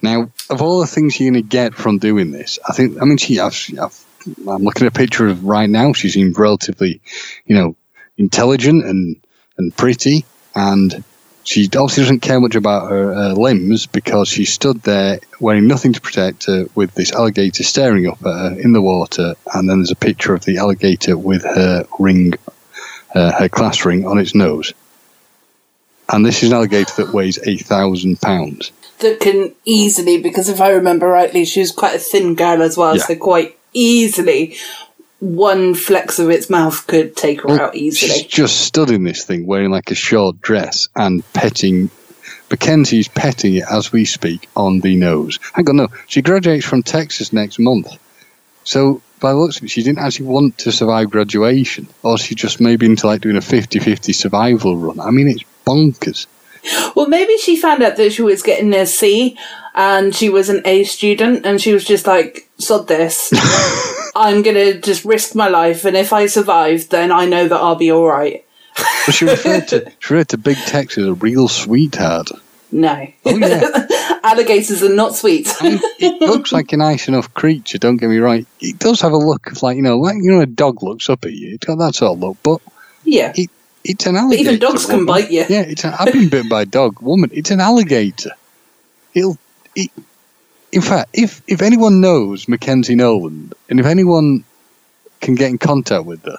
Now, of all the things you're going to get from doing this, I think, I mean, she, I've, I've, I'm looking at a picture of right now. She seemed relatively, you know, intelligent and, and pretty, and she obviously doesn't care much about her uh, limbs, because she stood there wearing nothing to protect her with this alligator staring up at her in the water, and then there's a picture of the alligator with her ring, uh, her class ring, on its nose. And this is an alligator that weighs eight thousand pounds. That can easily, because if I remember rightly, she was quite a thin girl as well, yeah. so quite easily one flex of its mouth could take her well, out easily. She's just stood in this thing wearing like a short dress and petting. Mackenzie's petting it as we speak on the nose. Hang on, no. She graduates from Texas next month. So by the looks of it, she didn't actually want to survive graduation, or she just maybe into like doing a fifty-fifty survival run. I mean, it's bonkers. Well, maybe she found out that she was getting a C and she was an A student, and she was just like, sod this. I'm going to just risk my life, and if I survive, then I know that I'll be all right. Well, she referred to she referred to Big Tex as a real sweetheart. No. Oh, yeah. Alligators are not sweet. I mean, it looks like a nice enough creature, don't get me right. It does have a look of like, you know, like, you know, a dog looks up at you. It's got that sort of look, but yeah. It, it's an alligator. But even dogs woman. can bite you. Yeah, it's an, I've been bitten by a dog. Woman, it's an alligator. It'll... It, In fact, if, if anyone knows Mackenzie Noland, and if anyone can get in contact with her,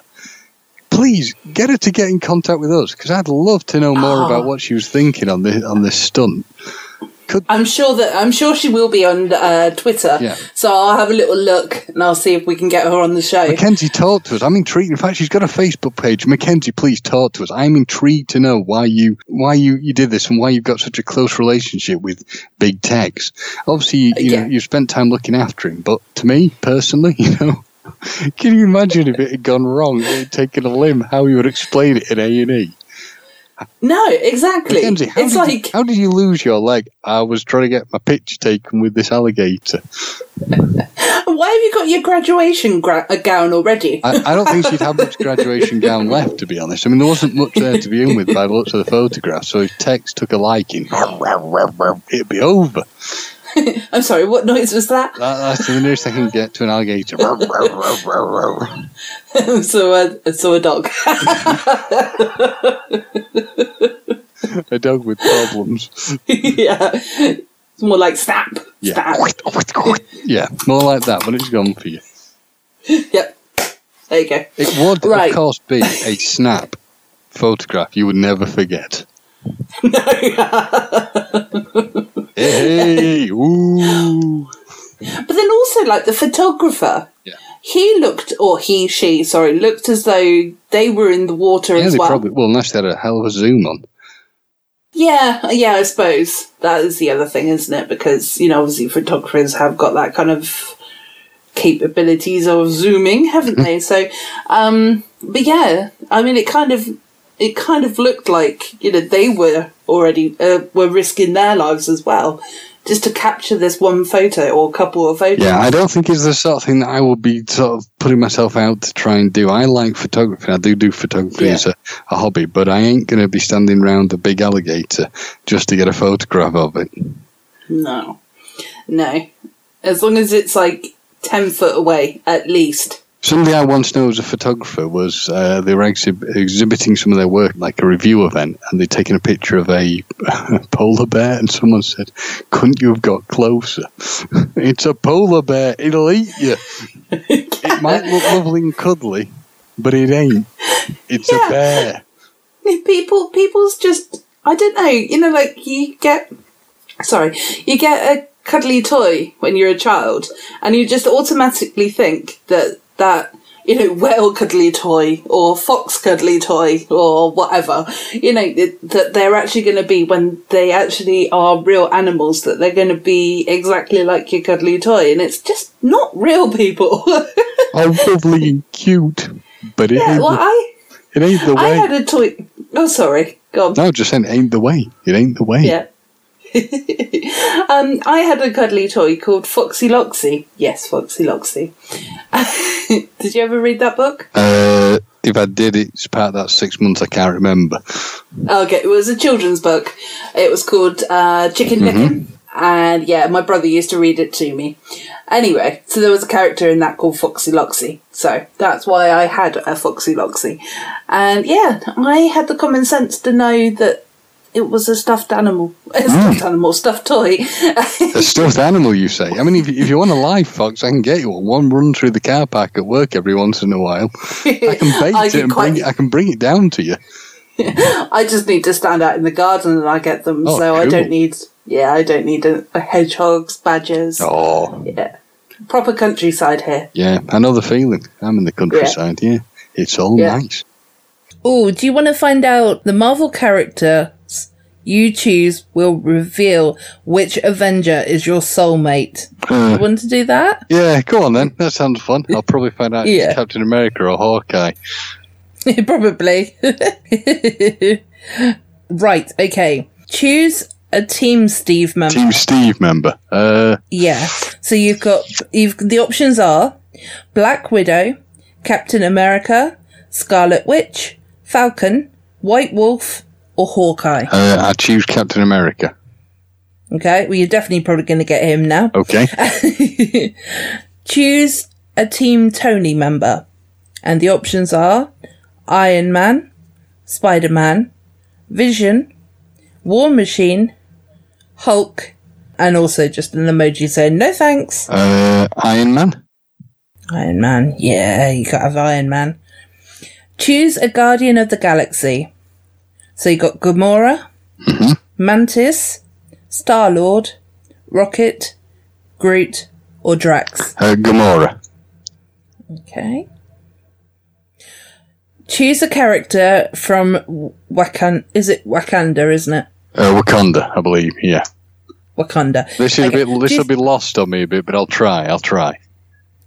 please get her to get in contact with us, because I'd love to know more oh. about what she was thinking on this on this stunt. Could, I'm sure that I'm sure she will be on uh, Twitter, yeah. so I'll have a little look and I'll see if we can get her on the show. Mackenzie, talk to us. I'm intrigued. In fact, she's got a Facebook page. Mackenzie, please talk to us. I'm intrigued to know why you why you, you did this and why you've got such a close relationship with Big Tex. Obviously, you yeah. know, you've spent time looking after him, but to me personally, you know, can you imagine if it had gone wrong, it had taken a limb, how you would explain it in A and E? No, exactly. Mackenzie, how, it's did like, you, how did you lose your leg? I was trying to get my picture taken with this alligator. Why have you got your graduation gra- gown already? I, I don't think she'd have much graduation gown left, to be honest. I mean, there wasn't much there to begin with by the looks of the photograph, so if Tex took a liking, it'd be over. I'm sorry, what noise was that? that that's the nearest I can get to an alligator. so, uh, so a dog. A dog with problems. Yeah. It's more like snap. Yeah. Snap. Yeah, more like that, but it's gone for you. Yep. There you go. It would, right. of course, be a snap photograph you would never forget. No. Hey, ooh. But then also, like, the photographer. Yeah. he looked, or he, she, sorry, looked as though they were in the water yeah, as well. Probably, well, Nash had a hell of a zoom on. Yeah, yeah, I suppose. That is the other thing, isn't it? Because, you know, obviously photographers have got that kind of capabilities of zooming, haven't they? So, um, but yeah, I mean, it kind of, it kind of looked like, you know, they were already, uh, were risking their lives as well, just to capture this one photo or couple of photos. Yeah, I don't think it's the sort of thing that I would be sort of putting myself out to try and do. I like photography. I do do photography yeah. as a, a hobby, but I ain't going to be standing around a big alligator just to get a photograph of it. No. No. As long as it's like ten foot away, at least. Somebody I once knew as a photographer was uh, they were exib- exhibiting some of their work, like a review event, and they'd taken a picture of a polar bear, and someone said, "Couldn't you have got closer? It's a polar bear. It'll eat you. It might look lovely and cuddly, but it ain't. It's yeah. a bear." People, people's just, I don't know, you know, like you get, sorry, you get a cuddly toy when you're a child, and you just automatically think that that, you know, whale cuddly toy or fox cuddly toy or whatever, you know, th- that they're actually going to be, when they actually are real animals, that they're going to be exactly like your cuddly toy. And it's just not real, people. Oh, lovely and cute. But it, yeah, ain't, well, the, I, it ain't the way. I had a toy. Oh, sorry. Go on. No, just saying, it ain't the way. It ain't the way. Yeah. um, I had a cuddly toy called Foxy Loxy. Yes, Foxy Loxy. Did you ever read that book? Uh, if I did, it's part of that six months I can't remember. Okay, it was a children's book. It was called uh, Chicken Dicken. Mm-hmm. And yeah, my brother used to read it to me. Anyway, so there was a character in that called Foxy Loxy. So that's why I had a Foxy Loxy. And yeah, I had the common sense to know that it was a stuffed animal. A stuffed mm. animal, stuffed toy. A stuffed animal, you say? I mean, if, if you want a live fox, I can get you one. One run through the car park at work every once in a while. I can bait I it and quite... bring it, I can bring it down to you. I just need to stand out in the garden and I get them. Oh, so cool. I don't need, yeah, I don't need a, a hedgehogs, badgers. Oh. Yeah. Proper countryside here. Yeah, I know the feeling. I'm in the countryside, yeah. yeah. It's all yeah. nice. Oh, do you want to find out the Marvel character you choose will reveal which Avenger is your soulmate? Uh, you want to do that? Yeah, go on then. That sounds fun. I'll probably find out yeah. if it's Captain America or Hawkeye. Probably. Right, okay. Choose a Team Steve member. Team Steve member. Uh, yeah. So you've got you've the options are Black Widow, Captain America, Scarlet Witch, Falcon, White Wolf, or Hawkeye? Uh, I choose Captain America. Okay, well, you're definitely probably going to get him now. Okay. Choose a Team Tony member. And the options are Iron Man, Spider-Man, Vision, War Machine, Hulk, and also just an emoji saying no thanks. Uh, Iron Man? Iron Man, yeah, you gotta have Iron Man. Choose a Guardian of the Galaxy. So you got Gamora, mm-hmm. Mantis, Star-Lord, Rocket, Groot, or Drax? Uh, Gamora. Okay. Choose a character from Wakanda. Is it Wakanda, isn't it? Uh, Wakanda, I believe, yeah. Wakanda. This is okay. a bit. This will be lost on me a bit, but I'll try, I'll try.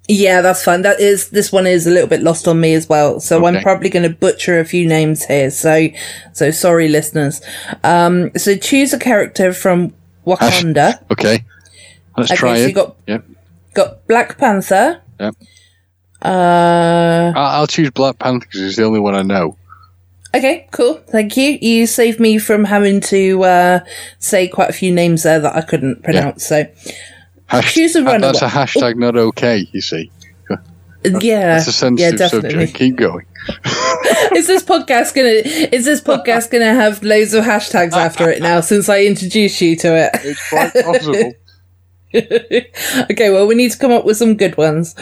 Yeah, that's fine. That is, this one is a little bit lost on me as well. So okay. I'm probably going to butcher a few names here. So, so sorry, listeners. Um, so choose a character from Wakanda. Ash. Okay. Let's okay, try so it. You got, yep. got Black Panther. Yep. Uh, I'll choose Black Panther because it's the only one I know. Okay, cool. Thank you. You saved me from having to, uh, say quite a few names there that I couldn't pronounce. Yep. So. Hasht- Choose a runaway. That's a hashtag not okay, you see. Yeah. That's a sensitive yeah, subject. Keep going. Is this podcast going to Is this podcast going to have loads of hashtags after it now since I introduced you to it? It's quite possible. Okay, well, we need to come up with some good ones.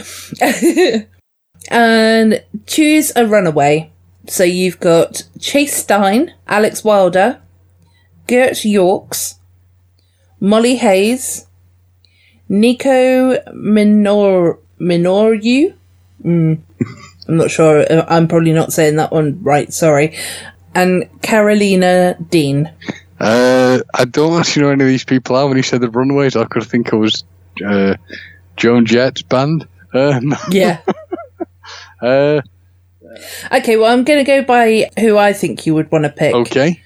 And choose a runaway. So you've got Chase Stein, Alex Wilder, Gert Yorks, Molly Hayes, Nico Minor Minoru, Mm. I'm not sure. I'm probably not saying that one right. Sorry. And Carolina Dean. Uh, I don't actually know any of these people are. When you said the Runaways, I could think it was uh, Joan Jett's band. Um, yeah. uh, okay, well, I'm going to go by who I think you would want to pick. Okay.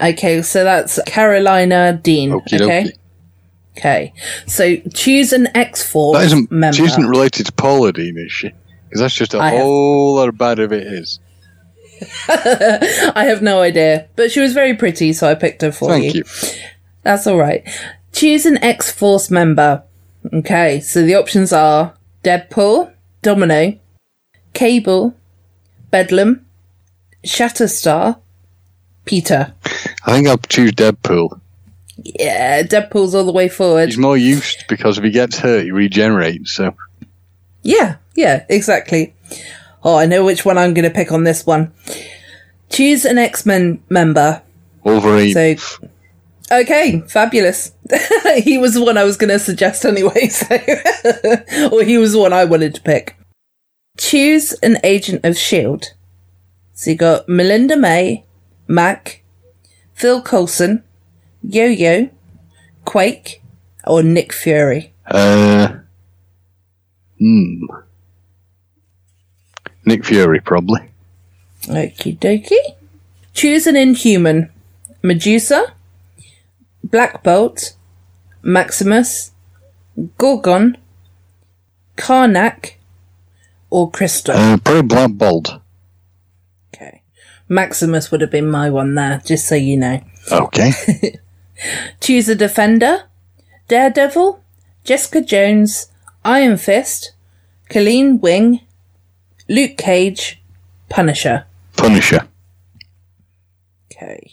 Okay, so that's Carolina Dean. Okie okay. Dokie. Okay. So choose an X-Force member. She isn't related to Paula Dean, is she? Because that's just a I whole have... lot of bad if it is. I have no idea. But she was very pretty, so I picked her for Thank you. Thank you. That's all right. Choose an X-Force member. Okay, so the options are Deadpool, Domino, Cable, Bedlam, Shatterstar, Peter. I think I'll choose Deadpool. Yeah, Deadpool's all the way forward. He's more used because if he gets hurt, he regenerates, so... Yeah, yeah, exactly. Oh, I know which one I'm going to pick on this one. Choose an X-Men member. Wolverine. So, okay, fabulous. He was the one I was going to suggest anyway, so... or he was the one I wanted to pick. Choose an agent of S H I E L D. So you got Melinda May, Mac, Phil Coulson, Yo-Yo, Quake, or Nick Fury? Uh, hmm. Nick Fury, probably. Okie dokie. Choose an Inhuman. Medusa, Black Bolt, Maximus, Gorgon, Karnak, or Crystal? Uh, probably Black Bolt. Okay. Maximus would have been my one there, just so you know. Okay. Choose a Defender, Daredevil, Jessica Jones, Iron Fist, Colleen Wing, Luke Cage, Punisher. Punisher. Okay.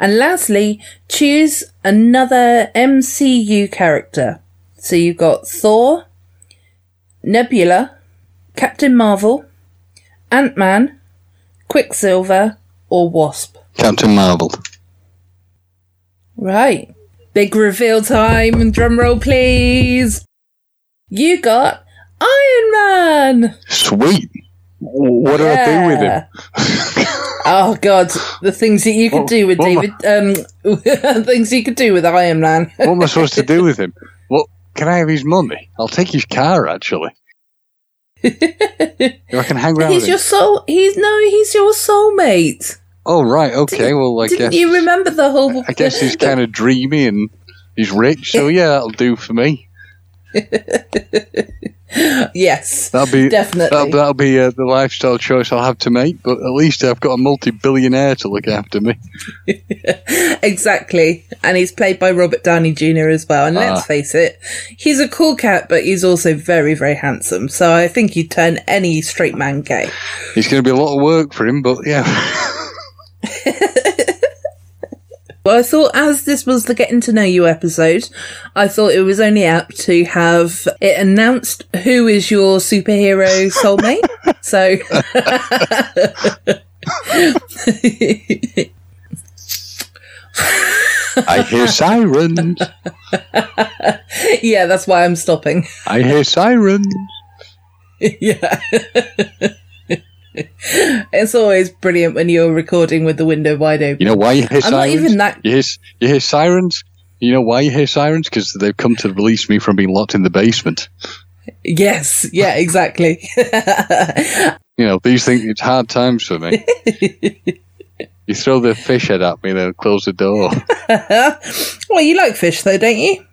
And lastly, choose another M C U character. So you've got Thor, Nebula, Captain Marvel, Ant-Man, Quicksilver, or Wasp. Captain Marvel. Right. Big reveal time and drum roll, please. You got Iron Man. Sweet. What do yeah. I do with him? Oh, God. The things that you could what, do with David. I... Um, things you could do with Iron Man. What am I supposed to do with him? Well, can I have his money? I'll take his car, actually. I can hang around he's with your him. Soul, he's, no, he's your soulmate. Oh, right, okay, did, well, I didn't guess... you remember the whole... I guess he's kind of dreamy and he's rich, so yeah, that'll do for me. Yes, that'll be, definitely. That'll, that'll be uh, the lifestyle choice I'll have to make, but at least I've got a multi-billionaire to look after me. Exactly, and he's played by Robert Downey Junior as well, and ah. let's face it, he's a cool cat, but he's also very, very handsome, so I think you'd turn any straight man gay. It's going to be a lot of work for him, but yeah... Well, I thought as this was the Getting to Know You episode, I thought it was only apt to have it announced who is your superhero soulmate. So I hear sirens. Yeah, that's why I'm stopping. I hear sirens. Yeah. It's always brilliant when you're recording with the window wide open. You know why you hear I'm sirens? I'm not even that... You hear, you hear sirens? You know why you hear sirens? Because they've come to release me from being locked in the basement. Yes, yeah, exactly. You know, these things, it's hard times for me. You throw the fish head at me, they'll close the door. Well, you like fish though, don't you?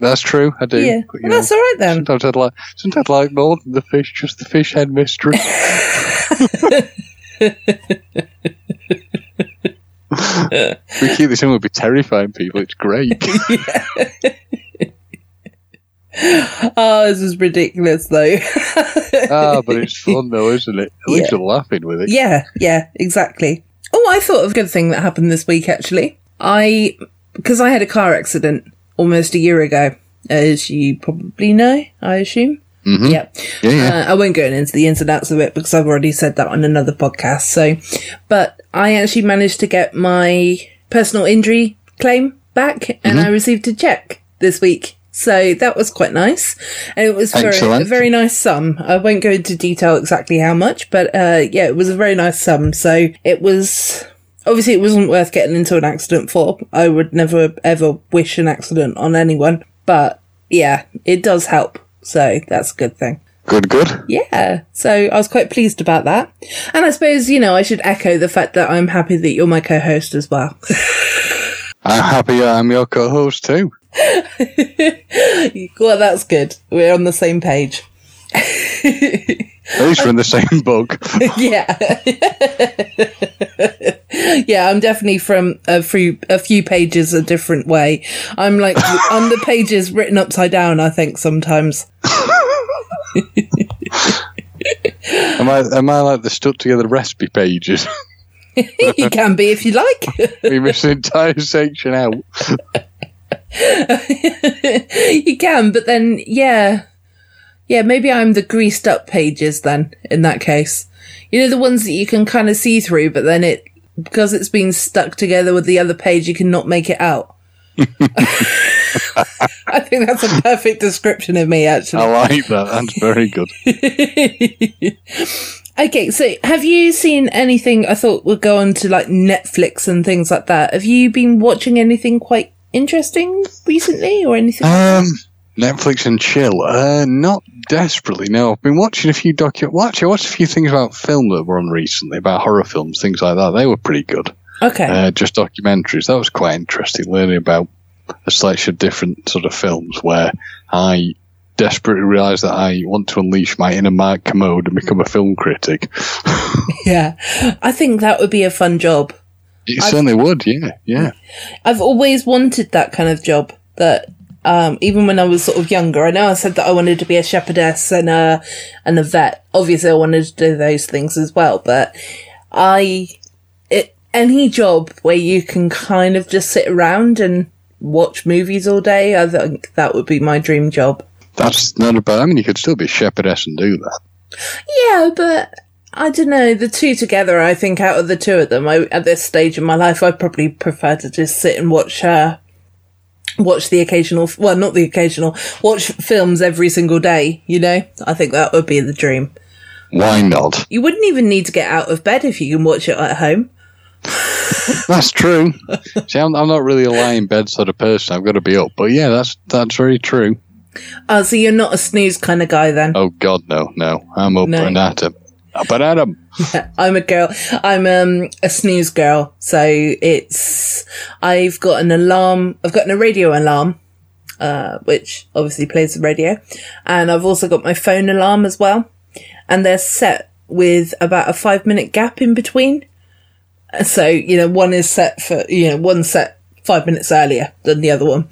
That's true, I do. Yeah. Well, that's all right then. Sometimes I'd, like, sometimes I'd like more than the fish, just the fish head mystery. We keep this in, we'll be terrifying people. It's great. Oh, this is ridiculous, though. Ah, oh, but it's fun, though, isn't it? At least yeah. you're laughing with it. Yeah, yeah, exactly. Oh, I thought of a good thing that happened this week, actually. I, because I had a car accident almost a year ago, as you probably know, I assume. Mm-hmm. Yeah, yeah, yeah. Uh, I won't go into the ins and outs of it because I've already said that on another podcast. So, but I actually managed to get my personal injury claim back, and mm-hmm. I received a check this week So that was quite nice. And it was very, a very nice sum. I won't go into detail exactly how much, but uh, yeah, it was a very nice sum. So it was, obviously it wasn't worth getting into an accident for. I would never ever wish an accident on anyone, but yeah, it does help. So that's a good thing. Good, good. Yeah. So I was quite pleased about that. And I suppose, you know, I should echo the fact that I'm happy that you're my co-host as well. I'm happy I'm your co-host too. Well, that's good. We're on the same page. At least we're in the same book. Yeah. Yeah, I'm definitely from a few, a few pages a different way. I'm like, I'm the pages written upside down, I think, sometimes. am I am I like the stuck together recipe pages? You can be if you like. We missed an entire section out. You can, but then yeah, yeah. Maybe I'm the greased up pages then. In that case, you know, the ones that you can kind of see through, but then it because it's been stuck together with the other page, you can not make it out. I think that's a perfect description of me, actually. I like that. That's very good. Okay, so have you seen anything? I thought we'd go on to like Netflix and things like that. Have you been watching anything quite interesting recently or anything? Um, Netflix and chill. Uh, not desperately, no. I've been watching a few docu... Well, actually, I watched a few things about film that were on recently, about horror films, things like that. They were pretty good. Okay. Uh, just documentaries. That was quite interesting, learning about a selection of different sort of films where I desperately realised that I want to unleash my inner Mark Commode and become a film critic. Yeah, I think that would be a fun job. It I've, certainly would, yeah, yeah. I've always wanted that kind of job, that um, even when I was sort of younger, I know I said that I wanted to be a shepherdess and a, and a vet. Obviously, I wanted to do those things as well, but I... It, any job where you can kind of just sit around and watch movies all day, I think that would be my dream job. That's not a bad. I mean, you could still be a shepherdess and do that. Yeah, but I don't know. The two together, I think, out of the two of them, I, at this stage in my life, I probably prefer to just sit and watch uh, watch the occasional. Well, not the occasional. Watch films every single day. You know, I think that would be the dream. Why not? You wouldn't even need to get out of bed if you can watch it at home. That's true. See, I'm, I'm not really a lie in bed sort of person. I've got to be up. But yeah, that's that's very true. Oh, so you're not a snooze kind of guy then? Oh God, no, no. I'm up no. and at 'em. Up and at 'em. I'm a girl. I'm um, a snooze girl. So it's I've got an alarm. I've got a radio alarm, uh, which obviously plays the radio, and I've also got my phone alarm as well. And they're set with about a five minute gap in between. So, you know, one is set for, you know, one set five minutes earlier than the other one.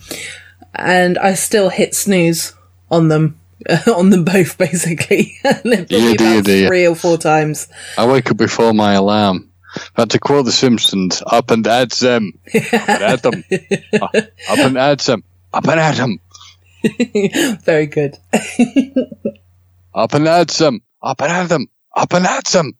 And I still hit snooze on them, on them both, basically. And yeah, about dear, three dear. or four times. I wake up before my alarm. But to quote The Simpsons, up and at them. Up and at them. Up and at them. Up and at them. Very good. Up and at them. Up and at them. Up and at them.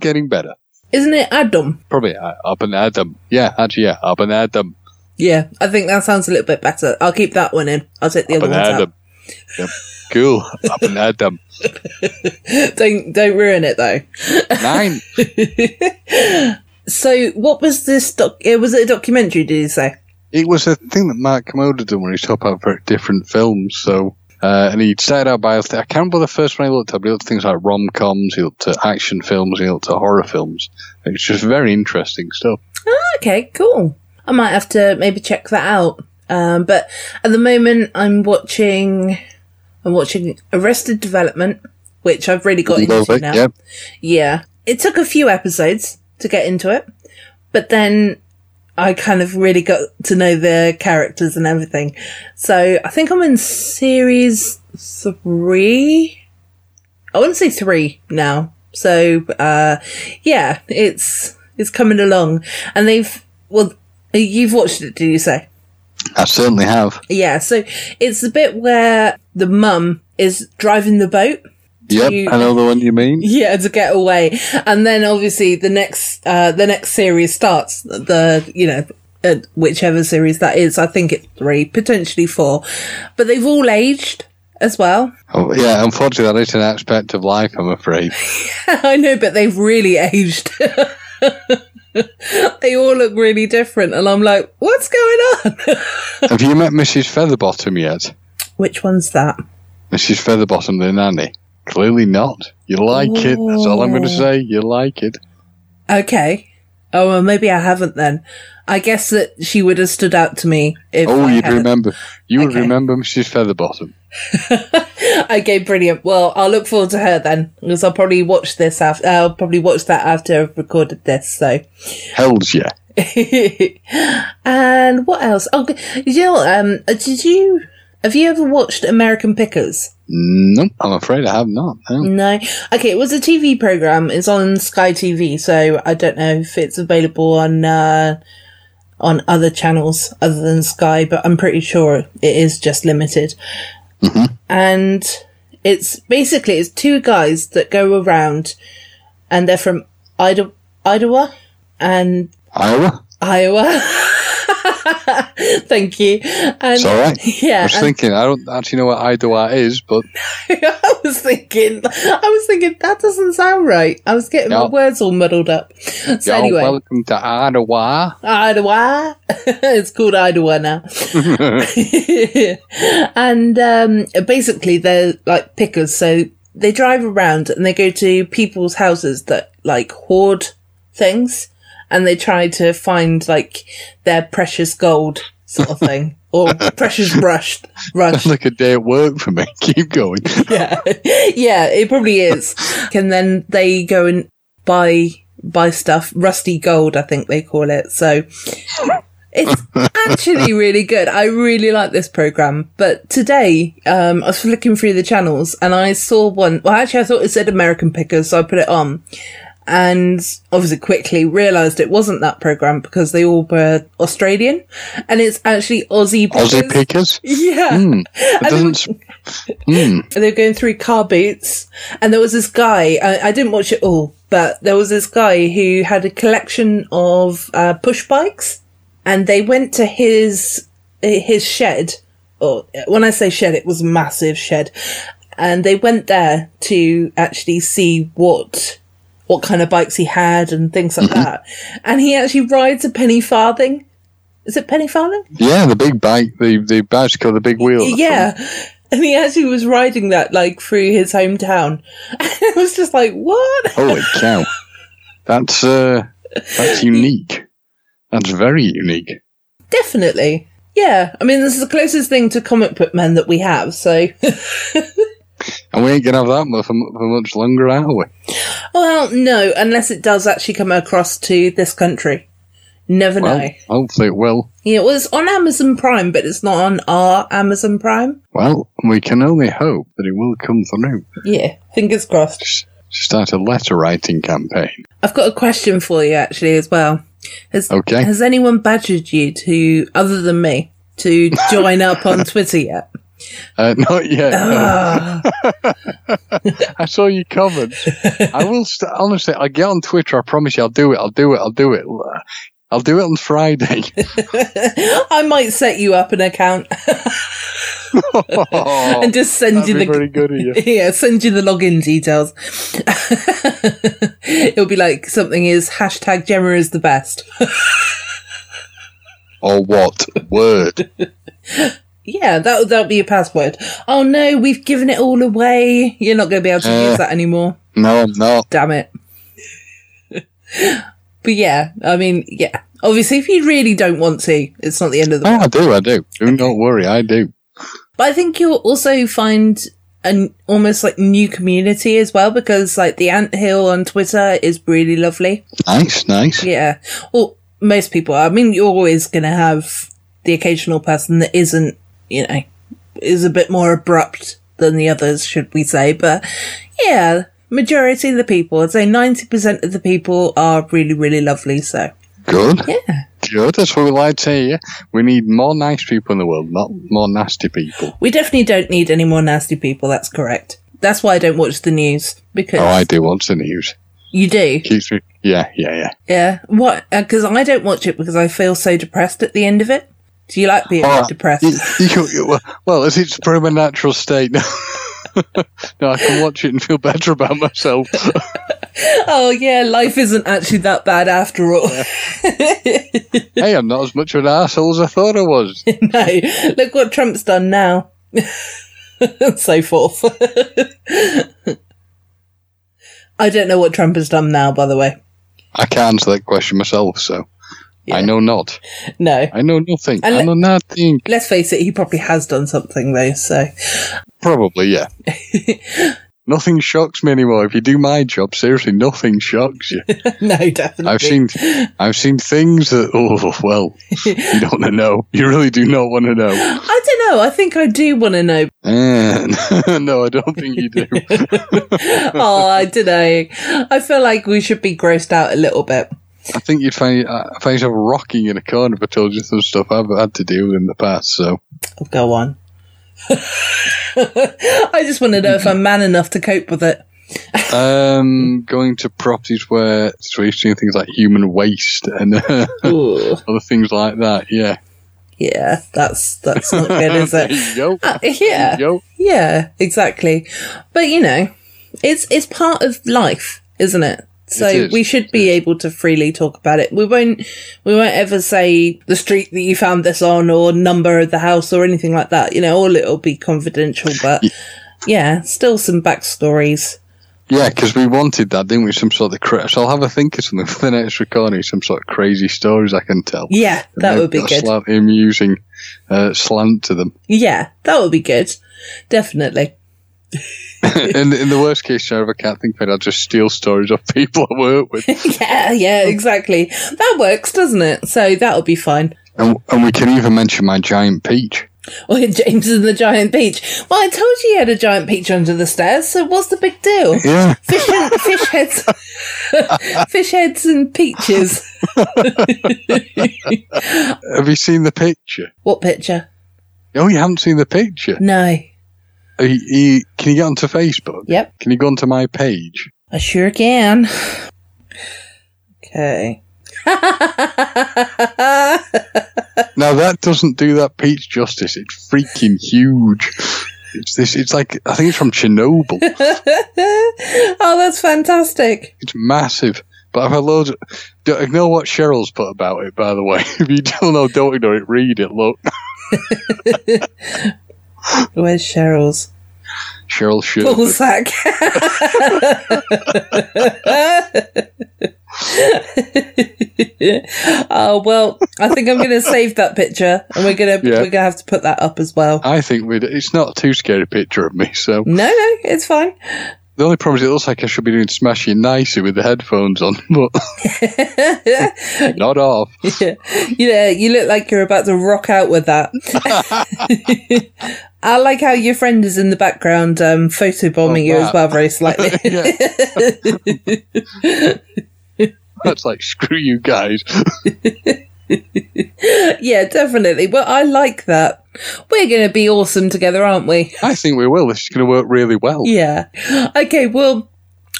Getting better. Isn't it Adam? Probably uh, up and Adam. Yeah, actually, yeah, up and Adam. Yeah, I think that sounds a little bit better. I'll keep that one in. I'll take the up other one out. Yep. Cool. Up and Adam. Don't don't ruin it though. Nine. So, what was this? Doc- it was it a documentary? Did you say? It was a thing that Mark Commode had done when he was talking about very different films. So. Uh, and he started out by, I can't remember the first one he looked at, but he looked at things like rom-coms, he looked at action films, he looked at horror films. It's just very interesting stuff. Oh, okay, cool. I might have to maybe check that out. Um, but at the moment, I'm watching I'm watching Arrested Development, which I've really got into bit, now. Yeah. yeah. It took a few episodes to get into it, but then I kind of really got to know the characters and everything. So I think I'm in series three. I wouldn't say three now. So, uh, yeah, it's, it's coming along. And they've, well, you've watched it, did you say? I certainly have. Yeah. So it's the bit where the mum is driving the boat. Yep, you, I know the one you mean. Yeah, to get away, and then obviously the next uh, the next series starts. The you know uh, whichever series that is, I think it three, potentially four, but they've all aged as well. Oh, yeah, unfortunately, that is an aspect of life, I'm afraid. I know, but they've really aged. They all look really different, and I'm like, what's going on? Have you met Missus Featherbottom yet? Which one's that? Missus Featherbottom, the nanny. Clearly not. You like Ooh. It. That's all I'm going to say. You like it. Okay. Oh, well, maybe I haven't then. I guess that she would have stood out to me if Oh, I you'd hadn't. remember. You okay. would remember Missus Featherbottom. Okay, brilliant. Well, I'll look forward to her then, because I'll probably watch this after. I'll probably watch that after I've recorded this. So, hell's yeah. And what else? Oh, you know, um, did you have you ever watched American Pickers? No, I'm afraid I have not. No. no. Okay, it was a T V program. It's on Sky T V, so I don't know if it's available on uh, on other channels other than Sky, but I'm pretty sure it is just limited. Mm-hmm. And it's basically it's two guys that go around, and they're from Ida- Iowa and Iowa. Iowa. Thank you. And, it's all right. Yeah, I was and, thinking I don't actually know what Iowa is, but I was thinking, I was thinking that doesn't sound right. I was getting no. my words all muddled up. So Yo, anyway, welcome to Iowa. Iowa. It's called Iowa now. And um, basically, they're like pickers, so they drive around and they go to people's houses that like hoard things. And they try to find, like, their precious gold sort of thing. Or precious rush. rush. That's like a day at work for me. Keep going. Yeah. Yeah, it probably is. And then they go and buy buy stuff. Rusty gold, I think they call it. So it's actually really good. I really like this program. But today, um, I was flicking through the channels and I saw one. Well, actually, I thought it said American Pickers, so I put it on. And obviously quickly realised it wasn't that programme because they all were Australian. And it's actually Aussie Pickers. Aussie Pickers? Yeah. Mm, it and doesn't... They were, mm. They were going through car boots. And there was this guy, I, I didn't watch it all, but there was this guy who had a collection of uh, push bikes. And they went to his his shed. Or when I say shed, it was a massive shed. And they went there to actually see what... what kind of bikes he had and things like mm-hmm. that. And he actually rides a penny farthing. Is it penny farthing? Yeah, the big bike, the, the bicycle, the big wheel. Yeah. And he actually was riding that, like, through his hometown. And I was just like, what? Holy cow. That's, uh, that's unique. That's very unique. Definitely. Yeah. I mean, this is the closest thing to comic book men that we have, so... And we ain't going to have that much for much longer, are we? Well, no, unless it does actually come across to this country. Never well, know. Hopefully it will. Yeah, well, it's on Amazon Prime, but it's not on our Amazon Prime. Well, we can only hope that it will come through. Yeah, fingers crossed. Start a letter writing campaign. I've got a question for you, actually, as well. Has, okay. Has anyone badgered you to, other than me, to join up on Twitter yet? Uh, not yet. Oh. No. I saw you covered. I will st- honestly. I get on Twitter. I promise you, I'll do it. I'll do it. I'll do it. I'll do it on Friday. I might set you up an account oh, and just send you the very good of you. Yeah, send you the login details. It'll be like something is hashtag Gemma is the best. Or what word? Yeah, that that'll be your password. Oh no, we've given it all away. You're not going to be able to uh, use that anymore. No, I'm not. Damn it. But yeah, I mean, yeah. Obviously, if you really don't want to, it's not the end of the world. Oh, I do, I do. Do not worry, I do. But I think you'll also find an almost like new community as well, because like the Ant Hill on Twitter is really lovely. Nice, nice. Yeah. Well, most people are. I mean, you're always going to have the occasional person that isn't, you know, is a bit more abrupt than the others, should we say. But, yeah, majority of the people, I'd say ninety percent of the people are really, really lovely, so. Good. Yeah. Good, that's what we like to hear. We need more nice people in the world, not more nasty people. We definitely don't need any more nasty people, that's correct. That's why I don't watch the news, because... Oh, I do watch the news. You do? Keeps me... Yeah, yeah, yeah. Yeah, what? Because uh, I don't watch it because I feel so depressed at the end of it. Do you like being oh, depressed? You, you, well, as it's from a natural state now. No, I can watch it and feel better about myself. Oh, yeah, life isn't actually that bad after all. Yeah. Hey, I'm not as much of an asshole as I thought I was. No, look what Trump's done now. And so forth. I don't know what Trump has done now, by the way. I can't answer that question myself, so yeah. I know not. No. I know nothing. And I know nothing. Let's face it, he probably has done something, though, so... Probably, yeah. Nothing shocks me anymore. If you do my job, seriously, nothing shocks you. No, definitely. I've seen, I've seen things that, oh, well, you don't want to know. You really do not want to know. I don't know. I think I do want to know. Uh, no, I don't think you do. Oh, I don't know. I feel like we should be grossed out a little bit. I think you'd find, I find yourself rocking in a corner if I told you some stuff I've had to deal with in the past, so. Oh, go on. I just want to know if I'm man enough to cope with it. Um, going to properties where so we've seen things like human waste and uh, other things like that. Yeah, yeah, that's that's not good, is it? There you go. Uh, yeah, there you go. Yeah, exactly. But you know, it's it's part of life, isn't it? So it is. We should be able to freely talk about it. We won't, we won't ever say the street that you found this on or number of the house or anything like that. You know, all it'll be confidential, but yeah, still some backstories. Yeah, because we wanted that, didn't we? Some sort of cra- so I'll have a think of something for the next recording. Some sort of crazy stories I can tell. Yeah, that would be good. A slightly amusing uh, slant to them. Yeah, that would be good. Definitely. in, in the worst case scenario, I can't think of it. I'll just steal stories off people I work with. yeah, yeah, exactly. That works, doesn't it? So that'll be fine. And, and we can even mention my giant peach. Oh, James and the giant peach. Well, I told you you had a giant peach under the stairs, so what's the big deal? Yeah. Fish, and, fish heads. Fish heads and peaches. Have you seen the picture? What picture? Oh, you haven't seen the picture? No. He, he, can you get onto Facebook? Yep. Can you go onto my page? I sure can. Okay. Now that doesn't do that peach justice. It's freaking huge. It's this. It's like, I think it's from Chernobyl. Oh, that's fantastic. It's massive. But I've had loads of, don't, ignore what Cheryl's put about it, by the way. If you don't know, don't ignore it. Read it, look. Where's Cheryl's? Cheryl should. Pull sack. Oh well, I think I'm going to save that picture, and we're going to yeah. we're going to have to put that up as well. I think we. It's not too scary a picture of me, so no, no, it's fine. The only problem is it looks like I should be doing Smashy Nicey with the headphones on, but not off. Yeah. You know, you look like you're about to rock out with that. I like how your friend is in the background um, photobombing you as well, very slightly. That's like, screw you guys. Yeah, definitely. Well, I like that. We're going to be awesome together, aren't we? I think we will. This is going to work really well. Yeah. Okay, well,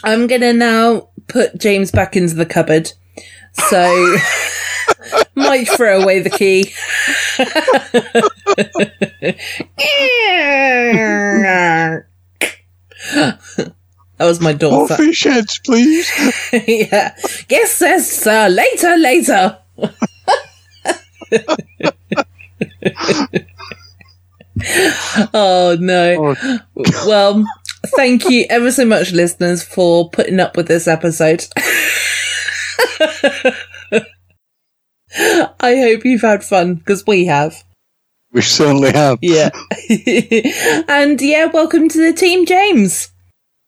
I'm going to now put James back into the cupboard. So, might throw away the key. That was my door. More fish heads, please. Yeah. Yes, yes, sir. Later, later. Oh no. Well, thank you ever so much, listeners, for putting up with this episode. I hope you've had fun, because we have. We certainly have. Yeah. And yeah, welcome to the team, James.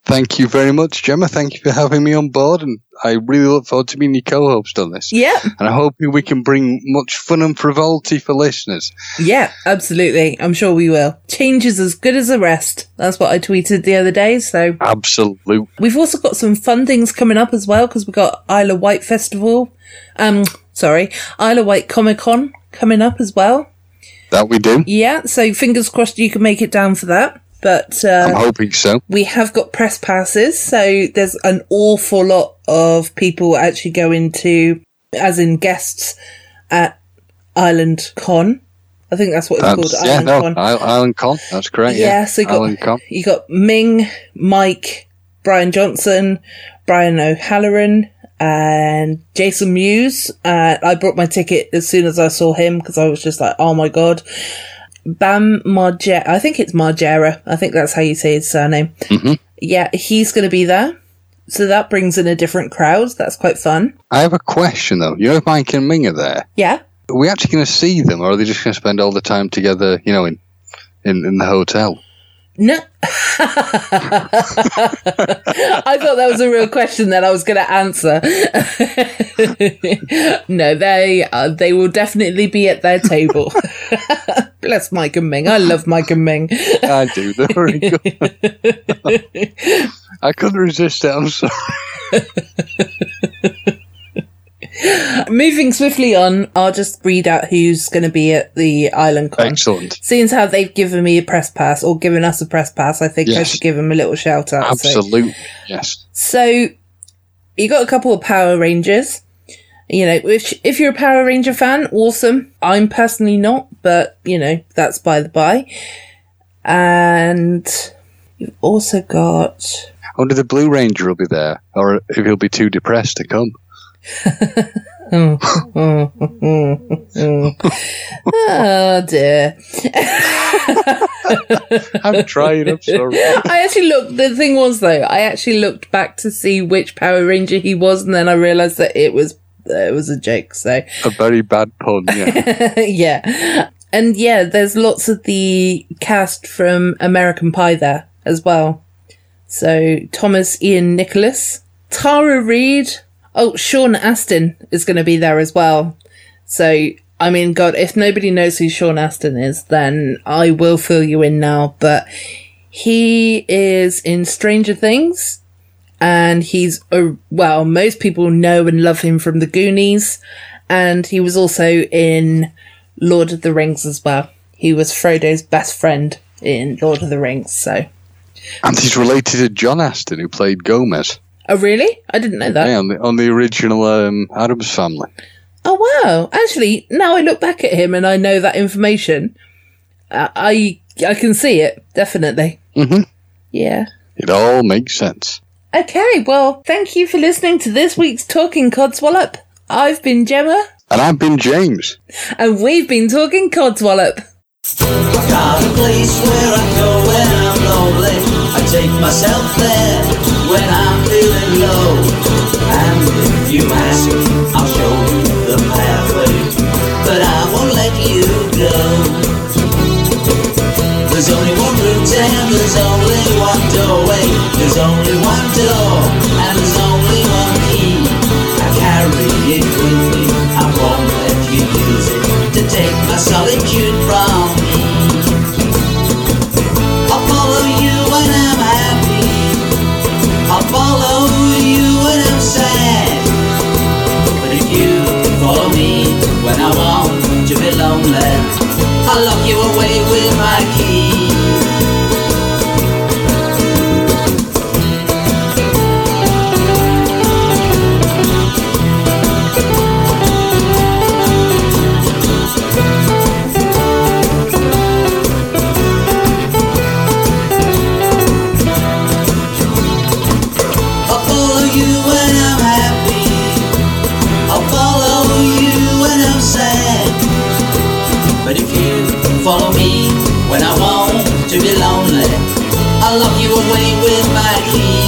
Thank you very much, Gemma. Thank you for having me on board, and I really look forward to being your co-host on this. Yeah. And I hope we can bring much fun and frivolity for listeners. Yeah, absolutely. I'm sure we will. Change is as good as the rest. That's what I tweeted the other day, so... Absolutely. We've also got some fun things coming up as well, because we've got Isle of Wight Festival... Um, sorry, Isle of Wight Comic Con coming up as well. That we do. Yeah, so fingers crossed you can make it down for that. But uh, I'm hoping so. We have got press passes, so there's an awful lot of people actually going to, as in guests, at Island Con, I think that's what it's that's, called. Yeah, Island no, Con. Island Con. That's correct. Yeah, yeah. So you got Con. you got Ming, Mike, Brian Johnson, Brian O'Halloran, and Jason Mewes. Uh, I bought my ticket as soon as I saw him because I was just like, oh my god. Bam Margera, I think it's Margera. I think that's how you say his surname. Mm-hmm. Yeah, he's going to be there. So that brings in a different crowd. That's quite fun. I have a question, though. You know if Mike and Ming are there? Yeah. Are we actually going to see them, or are they just going to spend all the time together, you know, in in, in the hotel? No. I thought that was a real question that I was going to answer. No, they uh, they will definitely be at their table. Bless Mike and Ming. I love Mike and Ming. I do. They're very good. I couldn't resist it. I'm sorry. Moving swiftly on, I'll just read out who's going to be at the Island Con. Excellent. Seeing as how they've given me a press pass, or given us a press pass, I think yes. I should give them a little shout out. Absolutely, so. yes. So you got a couple of Power Rangers. You know, if, if you're a Power Ranger fan, awesome. I'm personally not, but, you know, that's by the by. And you've also got... I wonder if the Blue Ranger will be there, or if he'll be too depressed to come. Oh, dear. I'm trying, I'm sorry. I actually looked, the thing was, though, I actually looked back to see which Power Ranger he was, and then I realised that it was It was a joke, so... A very bad pun, yeah. Yeah. And, yeah, there's lots of the cast from American Pie there as well. So, Thomas Ian Nicholas, Tara Reid, oh, Sean Astin is going to be there as well. So, I mean, God, if nobody knows who Sean Astin is, then I will fill you in now, but he is in Stranger Things... And he's, a, well, most people know and love him from The Goonies. And he was also in Lord of the Rings as well. He was Frodo's best friend in Lord of the Rings, so. And he's related to John Astin, who played Gomez. Oh, really? I didn't know that. Yeah, on the, on the original um, Adams Family. Oh, wow. Actually, now I look back at him and I know that information. Uh, I, I can see it, definitely. Mm-hmm. Yeah. It all makes sense. Okay, well, thank you for listening to this week's Talking Codswallop. I've been Gemma. And I've been James. And we've been Talking Codswallop. I've got a place where I go when I'm lonely. I take myself there when I'm feeling low. And if you ask, I'll show you the pathway. But I won't let you go. There's only one route to hell, there's only one doorway. There's only one door, and there's only one key. I carry it with me, I won't let you use it to take my solitude from me. I'll follow you when I'm happy. I'll follow you when I'm sad. But if you follow me when I want to be lonely, I'll lock you away with my key. Follow me when I want to be lonely. I'll lock you away with my key.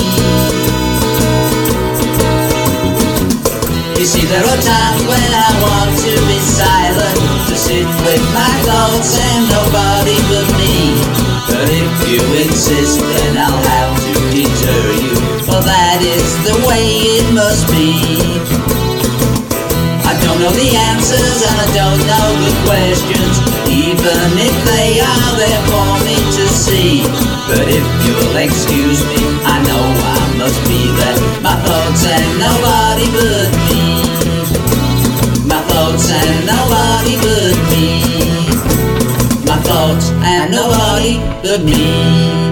You see, there are times when I want to be silent, to sit with my thoughts and nobody but me. But if you insist, then I'll have to deter you, for that is the way it must be. I don't know the answers and I don't know the questions, even if they are there for me to see. But if you'll excuse me, I know I must be there. My thoughts and nobody but me. My thoughts and nobody but me. My thoughts and nobody but me.